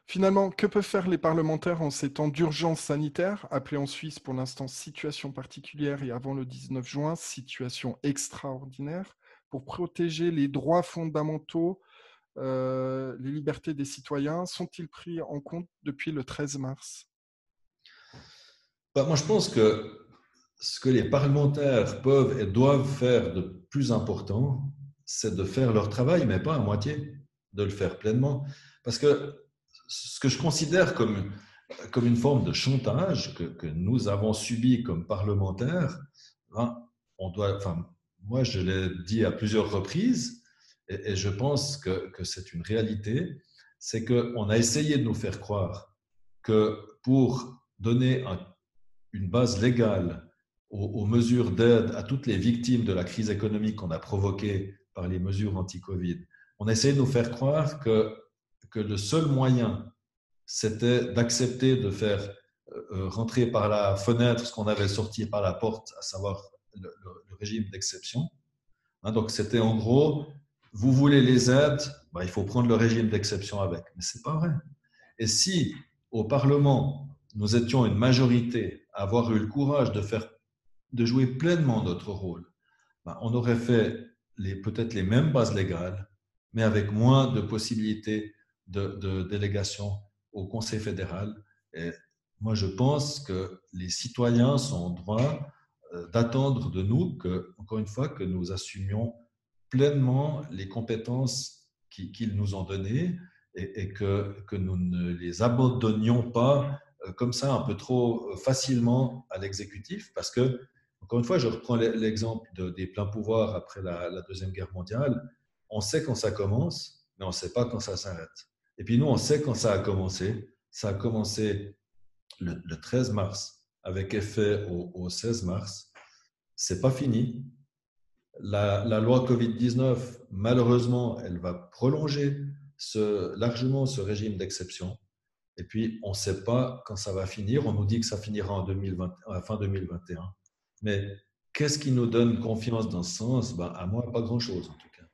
Finalement, que peuvent faire les parlementaires en ces temps d'urgence sanitaire, appelée en Suisse pour l'instant situation particulière et avant le 19 juin, situation extraordinaire, pour protéger les droits fondamentaux, les libertés des citoyens? Sont-ils pris en compte depuis le 13 mars? Moi, je pense que ce que les parlementaires peuvent et doivent faire de plus important, c'est de faire leur travail, mais pas à moitié, de le faire pleinement. Parce que ce que je considère comme une forme de chantage que nous avons subi comme parlementaires, moi je l'ai dit à plusieurs reprises, et je pense que c'est une réalité, c'est qu'on a essayé de nous faire croire que pour donner une base légale aux mesures d'aide à toutes les victimes de la crise économique qu'on a provoquée par les mesures anti-Covid. On essaie de nous faire croire que le seul moyen, c'était d'accepter de faire rentrer par la fenêtre ce qu'on avait sorti par la porte, à savoir le régime d'exception. Donc, c'était en gros, vous voulez les aides, il faut prendre le régime d'exception avec. Mais ce n'est pas vrai. Et si, au Parlement, nous étions une majorité à avoir eu le courage de jouer pleinement notre rôle, on aurait fait peut-être les mêmes bases légales, mais avec moins de possibilités de délégation au Conseil fédéral. Et moi, je pense que les citoyens sont en droit d'attendre de nous, encore une fois, que nous assumions pleinement les compétences qu'ils nous ont données et que nous ne les abandonnions pas comme ça un peu trop facilement à l'exécutif parce que, encore une fois, je reprends l'exemple des pleins pouvoirs après la Deuxième Guerre mondiale. On sait quand ça commence, mais on ne sait pas quand ça s'arrête. Et puis nous, on sait quand ça a commencé. Ça a commencé le 13 mars, avec effet au 16 mars. Ce n'est pas fini. La loi Covid-19, malheureusement, elle va prolonger largement ce régime d'exception. Et puis, on ne sait pas quand ça va finir. On nous dit que ça finira à fin 2021. Mais qu'est-ce qui nous donne confiance dans ce sens? À moi, pas grand-chose, en tout cas.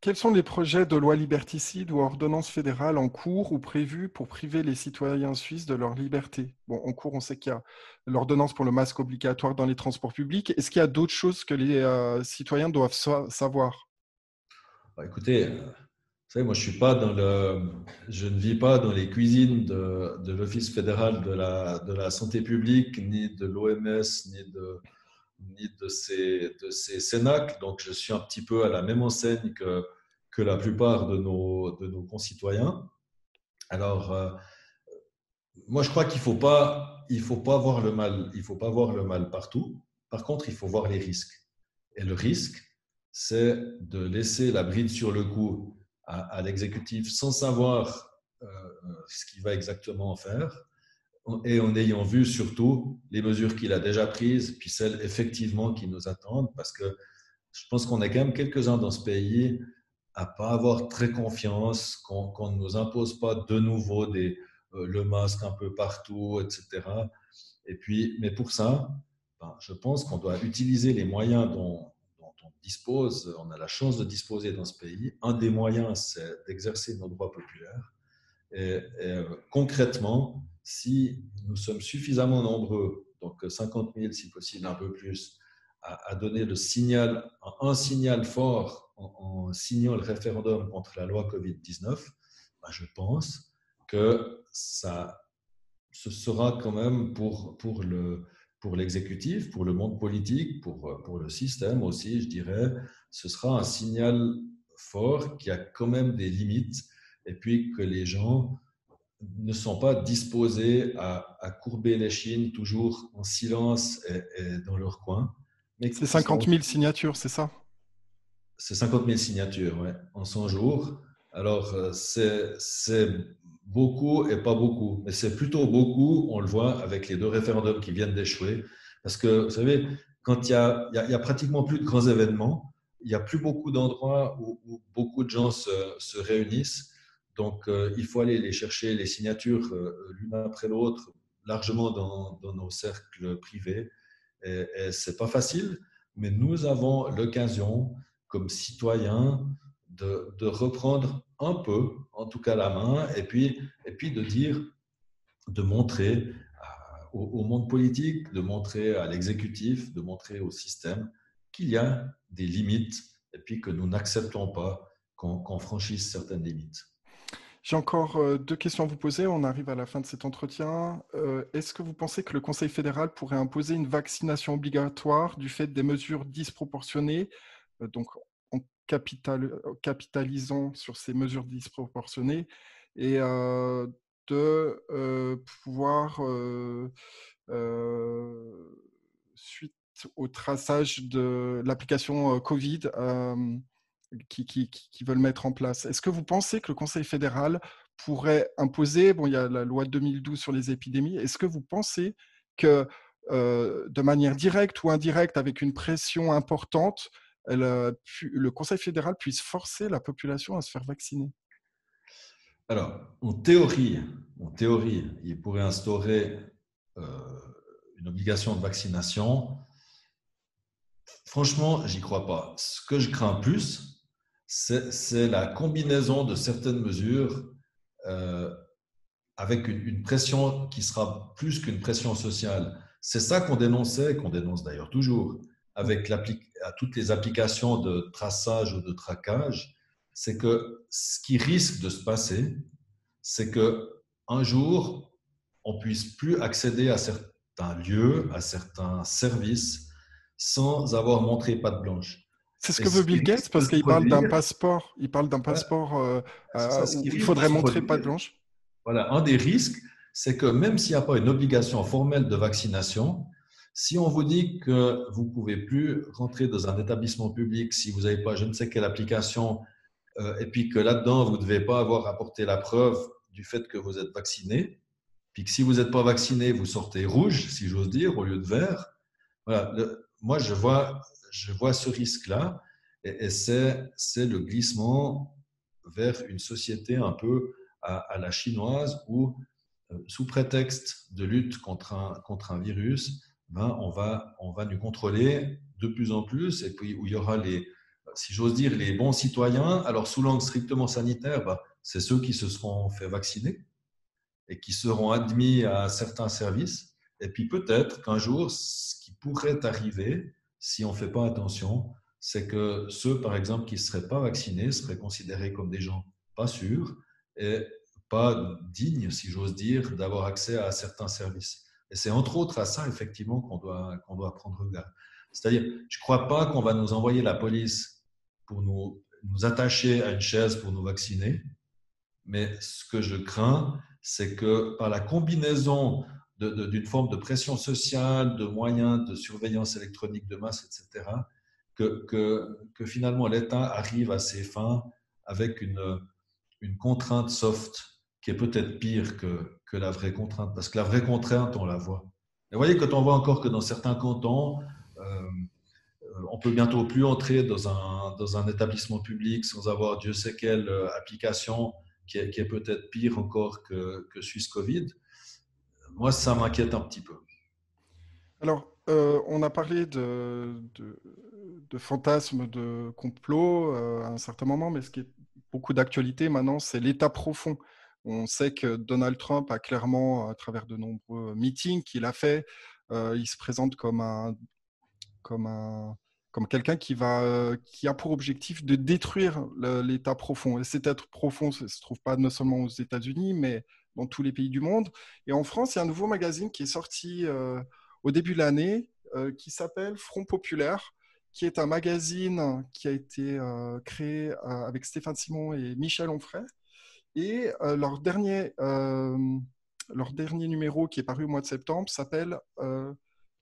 Quels sont les projets de loi liberticide ou ordonnance fédérale en cours ou prévus pour priver les citoyens suisses de leur liberté? En cours, on sait qu'il y a l'ordonnance pour le masque obligatoire dans les transports publics. Est-ce qu'il y a d'autres choses que les citoyens doivent savoir? Écoutez, vous savez, moi, je ne vis pas dans les cuisines de l'Office fédéral de la santé publique, ni de l'OMS, ni de ces cénacles, donc je suis un petit peu à la même enseigne que la plupart de nos concitoyens. Alors, moi je crois qu'il ne faut pas voir le mal, il faut pas voir le mal partout. Par contre, il faut voir les risques. Et le risque, c'est de laisser la bride sur le cou à l'exécutif sans savoir ce qu'il va exactement en faire. Et en ayant vu surtout les mesures qu'il a déjà prises, puis celles effectivement qui nous attendent, parce que je pense qu'on a quand même quelques-uns dans ce pays à ne pas avoir très confiance, qu'on ne nous impose pas de nouveau le masque un peu partout, etc. Et puis, mais pour ça, je pense qu'on doit utiliser les moyens dont on dispose, on a la chance de disposer dans ce pays. Un des moyens, c'est d'exercer nos droits populaires. Et concrètement, si nous sommes suffisamment nombreux, donc 50 000 si possible, un peu plus, à donner un signal fort en signant le référendum contre la loi Covid-19, je pense que ce sera quand même pour l'exécutif, pour le monde politique, pour le système aussi, je dirais, ce sera un signal fort qui a quand même des limites et puis que les gens ne sont pas disposés à courber les chines toujours en silence et dans leur coin. C'est 50 000 signatures, c'est ça? C'est 50 000 signatures, oui, en 100 jours. Alors, c'est beaucoup et pas beaucoup, mais c'est plutôt beaucoup, on le voit, avec les deux référendums qui viennent d'échouer. Parce que, vous savez, quand il y a pratiquement plus de grands événements, il n'y a plus beaucoup d'endroits où beaucoup de gens se réunissent. Donc, il faut aller les chercher, les signatures, l'une après l'autre, largement dans nos cercles privés. Et ce n'est pas facile, mais nous avons l'occasion, comme citoyens, de reprendre un peu, en tout cas la main, et puis de montrer au monde politique, de montrer à l'exécutif, de montrer au système qu'il y a des limites et puis que nous n'acceptons pas qu'on franchisse certaines limites. J'ai encore deux questions à vous poser. On arrive à la fin de cet entretien. Est-ce que vous pensez que le Conseil fédéral pourrait imposer une vaccination obligatoire du fait des mesures disproportionnées, donc en capitalisant sur ces mesures disproportionnées, et de pouvoir, suite au traçage de l'application Covid, qui veulent mettre en place. Est-ce que vous pensez que le Conseil fédéral pourrait imposer, il y a la loi 2012 sur les épidémies, est-ce que vous pensez que de manière directe ou indirecte, avec une pression importante, le Conseil fédéral puisse forcer la population à se faire vacciner? Alors, en théorie, il pourrait instaurer une obligation de vaccination. Franchement, j'y crois pas. Ce que je crains plus, c'est la combinaison de certaines mesures avec une pression qui sera plus qu'une pression sociale. C'est ça qu'on dénonçait, qu'on dénonce d'ailleurs toujours, avec à toutes les applications de traçage ou de traquage. C'est que ce qui risque de se passer, c'est qu'un jour, on ne puisse plus accéder à certains lieux, à certains services, sans avoir montré patte blanche. C'est ce que veut Bill Gates, parce qu'il parle d'un passeport. Il parle d'un passeport où il faudrait montrer patte blanche. Voilà, un des risques, c'est que même s'il n'y a pas une obligation formelle de vaccination, si on vous dit que vous ne pouvez plus rentrer dans un établissement public si vous n'avez pas je ne sais quelle application, et puis que là-dedans, vous ne devez pas avoir apporté la preuve du fait que vous êtes vacciné, puis que si vous n'êtes pas vacciné, vous sortez rouge, si j'ose dire, au lieu de vert. Voilà, moi, je vois ce risque-là, et c'est le glissement vers une société un peu à la chinoise où, sous prétexte de lutte contre un virus, ben, on va nous contrôler de plus en plus, et puis où il y aura les, si j'ose dire, les bons citoyens. Alors, sous l'angle strictement sanitaire, ben, c'est ceux qui se seront fait vacciner et qui seront admis à certains services. Et puis peut-être qu'un jour, ce qui pourrait arriver, si on ne fait pas attention, c'est que ceux, par exemple, qui ne seraient pas vaccinés seraient considérés comme des gens pas sûrs et pas dignes, si j'ose dire, d'avoir accès à certains services. Et c'est entre autres à ça, effectivement, qu'on doit prendre garde. C'est-à-dire, je ne crois pas qu'on va nous envoyer la police pour nous attacher à une chaise pour nous vacciner, mais ce que je crains, c'est que par la combinaison d'une forme de pression sociale, de moyens de surveillance électronique de masse, etc., que finalement l'État arrive à ses fins avec une contrainte soft qui est peut-être pire que la vraie contrainte, parce que la vraie contrainte, on la voit. Et vous voyez, quand on voit encore que dans certains cantons, on peut bientôt plus entrer dans un établissement public sans avoir Dieu sait quelle application qui est peut-être pire encore que SwissCovid, moi, ça m'inquiète un petit peu. Alors, on a parlé de fantasmes, de complots à un certain moment, mais ce qui est beaucoup d'actualité maintenant, c'est l'état profond. On sait que Donald Trump a clairement, à travers de nombreux meetings qu'il a fait, il se présente comme quelqu'un qui a pour objectif de détruire l'état profond. Et cet état profond, ça ne se trouve pas non seulement aux États-Unis, mais dans tous les pays du monde. Et en France, il y a un nouveau magazine qui est sorti au début de l'année, qui s'appelle Front Populaire, qui est un magazine qui a été créé avec Stéphane Simon et Michel Onfray. Et leur dernier numéro, qui est paru au mois de septembre, s'appelle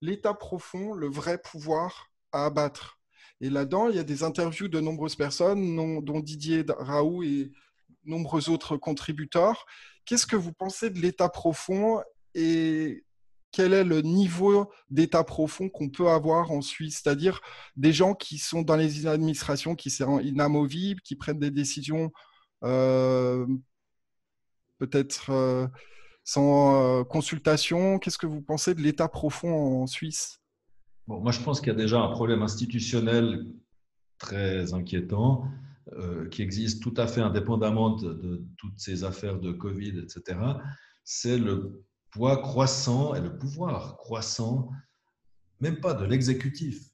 L'état profond, le vrai pouvoir à abattre. Et là-dedans, il y a des interviews de nombreuses personnes, dont Didier Raoult et nombreux autres contributeurs. Qu'est-ce que vous pensez de l'état profond et quel est le niveau d'état profond qu'on peut avoir en Suisse? C'est-à-dire des gens qui sont dans les administrations, qui sont inamovibles, qui prennent des décisions peut-être sans consultation. Qu'est-ce que vous pensez de l'état profond en Suisse? Bon, moi, je pense qu'il y a déjà un problème institutionnel très inquiétant qui existe tout à fait indépendamment de toutes ces affaires de Covid, etc. C'est le poids croissant et le pouvoir croissant, même pas de l'exécutif,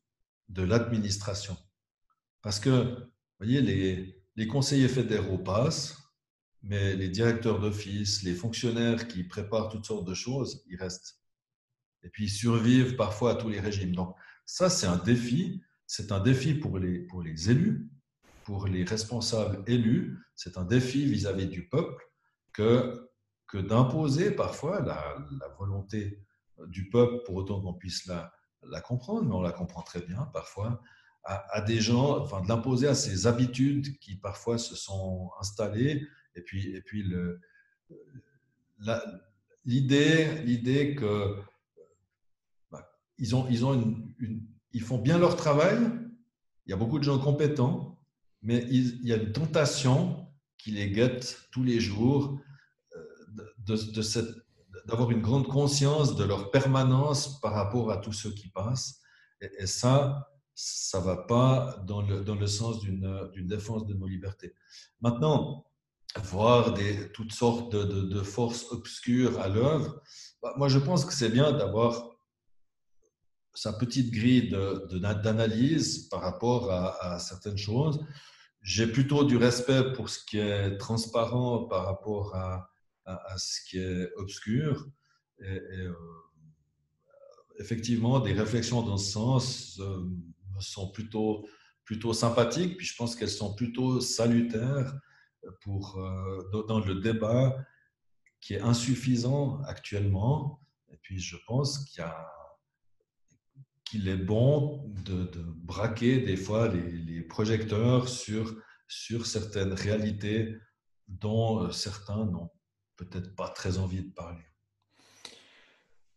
de l'administration. Parce que, vous voyez, les conseillers fédéraux passent, mais les directeurs d'office, les fonctionnaires qui préparent toutes sortes de choses, ils restent. Et puis, ils survivent parfois à tous les régimes. Donc, ça, c'est un défi. C'est un défi pour les élus, pour les responsables élus. C'est un défi vis-à-vis du peuple que d'imposer parfois la volonté du peuple, pour autant qu'on puisse la comprendre, mais on la comprend très bien parfois, à des gens, enfin, de l'imposer à ces habitudes qui parfois se sont installées. Et puis l'idée que bah, ils ont ils font bien leur travail. Il y a beaucoup de gens compétents, mais il y a une tentation qui les guette tous les jours d'avoir une grande conscience de leur permanence par rapport à tous ceux qui passent. Et ça. Ça ne va pas dans le sens d'une défense de nos libertés. Maintenant, voir toutes sortes de forces obscures à l'œuvre, bah, moi je pense que c'est bien d'avoir sa petite grille d'analyse par rapport à certaines choses. J'ai plutôt du respect pour ce qui est transparent par rapport à ce qui est obscur. Et effectivement, des réflexions dans ce sens... sont plutôt sympathiques, puis je pense qu'elles sont plutôt salutaires dans le débat qui est insuffisant actuellement. Et puis, je pense qu'il est bon de braquer des fois les projecteurs sur certaines réalités dont certains n'ont peut-être pas très envie de parler.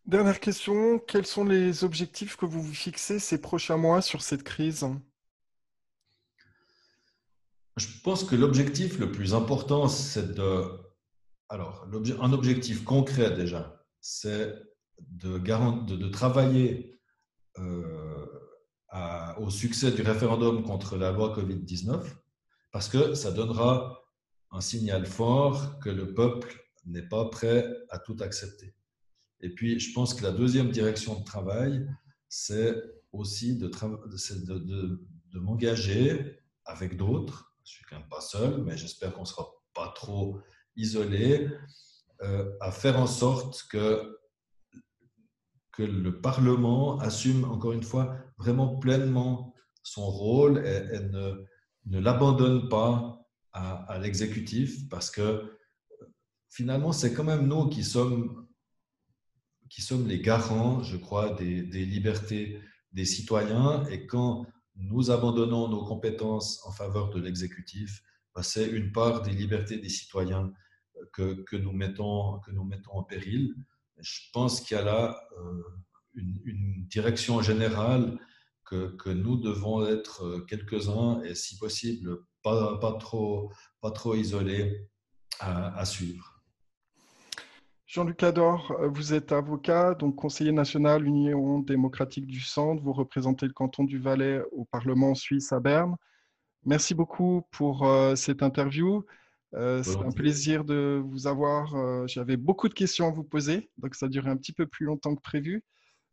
Dernière question, quels sont les objectifs que vous vous fixez ces prochains mois sur cette crise ? Je pense que l'objectif le plus important, c'est un objectif concret déjà, c'est de travailler au succès du référendum contre la loi Covid-19, parce que ça donnera un signal fort que le peuple n'est pas prêt à tout accepter. Et puis, je pense que la deuxième direction de travail, c'est aussi de m'engager avec d'autres. Je ne suis quand même pas seul, mais j'espère qu'on ne sera pas trop isolé, à faire en sorte que le Parlement assume, encore une fois, vraiment pleinement son rôle et ne l'abandonne pas à l'exécutif, parce que finalement, c'est quand même nous qui sommes les garants, je crois, des libertés des citoyens. Et quand nous abandonnons nos compétences en faveur de l'exécutif, ben c'est une part des libertés des citoyens que nous mettons en péril. Je pense qu'il y a là une direction générale que nous devons être quelques-uns et, si possible, pas trop isolés à suivre. Jean-Luc Addor, vous êtes avocat, donc conseiller national Union démocratique du centre. Vous représentez le canton du Valais au Parlement suisse à Berne. Merci beaucoup pour cette interview. C'est un plaisir de vous avoir. J'avais beaucoup de questions à vous poser, donc ça durait un petit peu plus longtemps que prévu.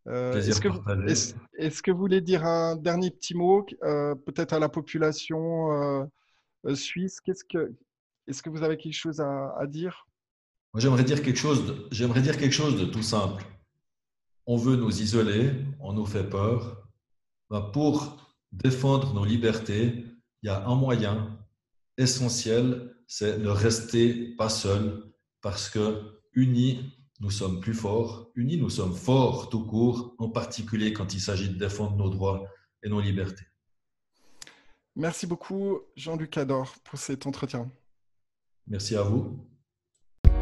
Est-ce que vous voulez dire un dernier petit mot, peut-être à la population suisse ? Est-ce que vous avez quelque chose à dire ? Moi, j'aimerais dire quelque chose de tout simple. On veut nous isoler, on nous fait peur. Ben, pour défendre nos libertés, il y a un moyen essentiel, c'est ne rester pas seul, parce que unis, nous sommes plus forts. Unis, nous sommes forts tout court, en particulier quand il s'agit de défendre nos droits et nos libertés. Merci beaucoup, Jean-Luc Addor, pour cet entretien. Merci à vous.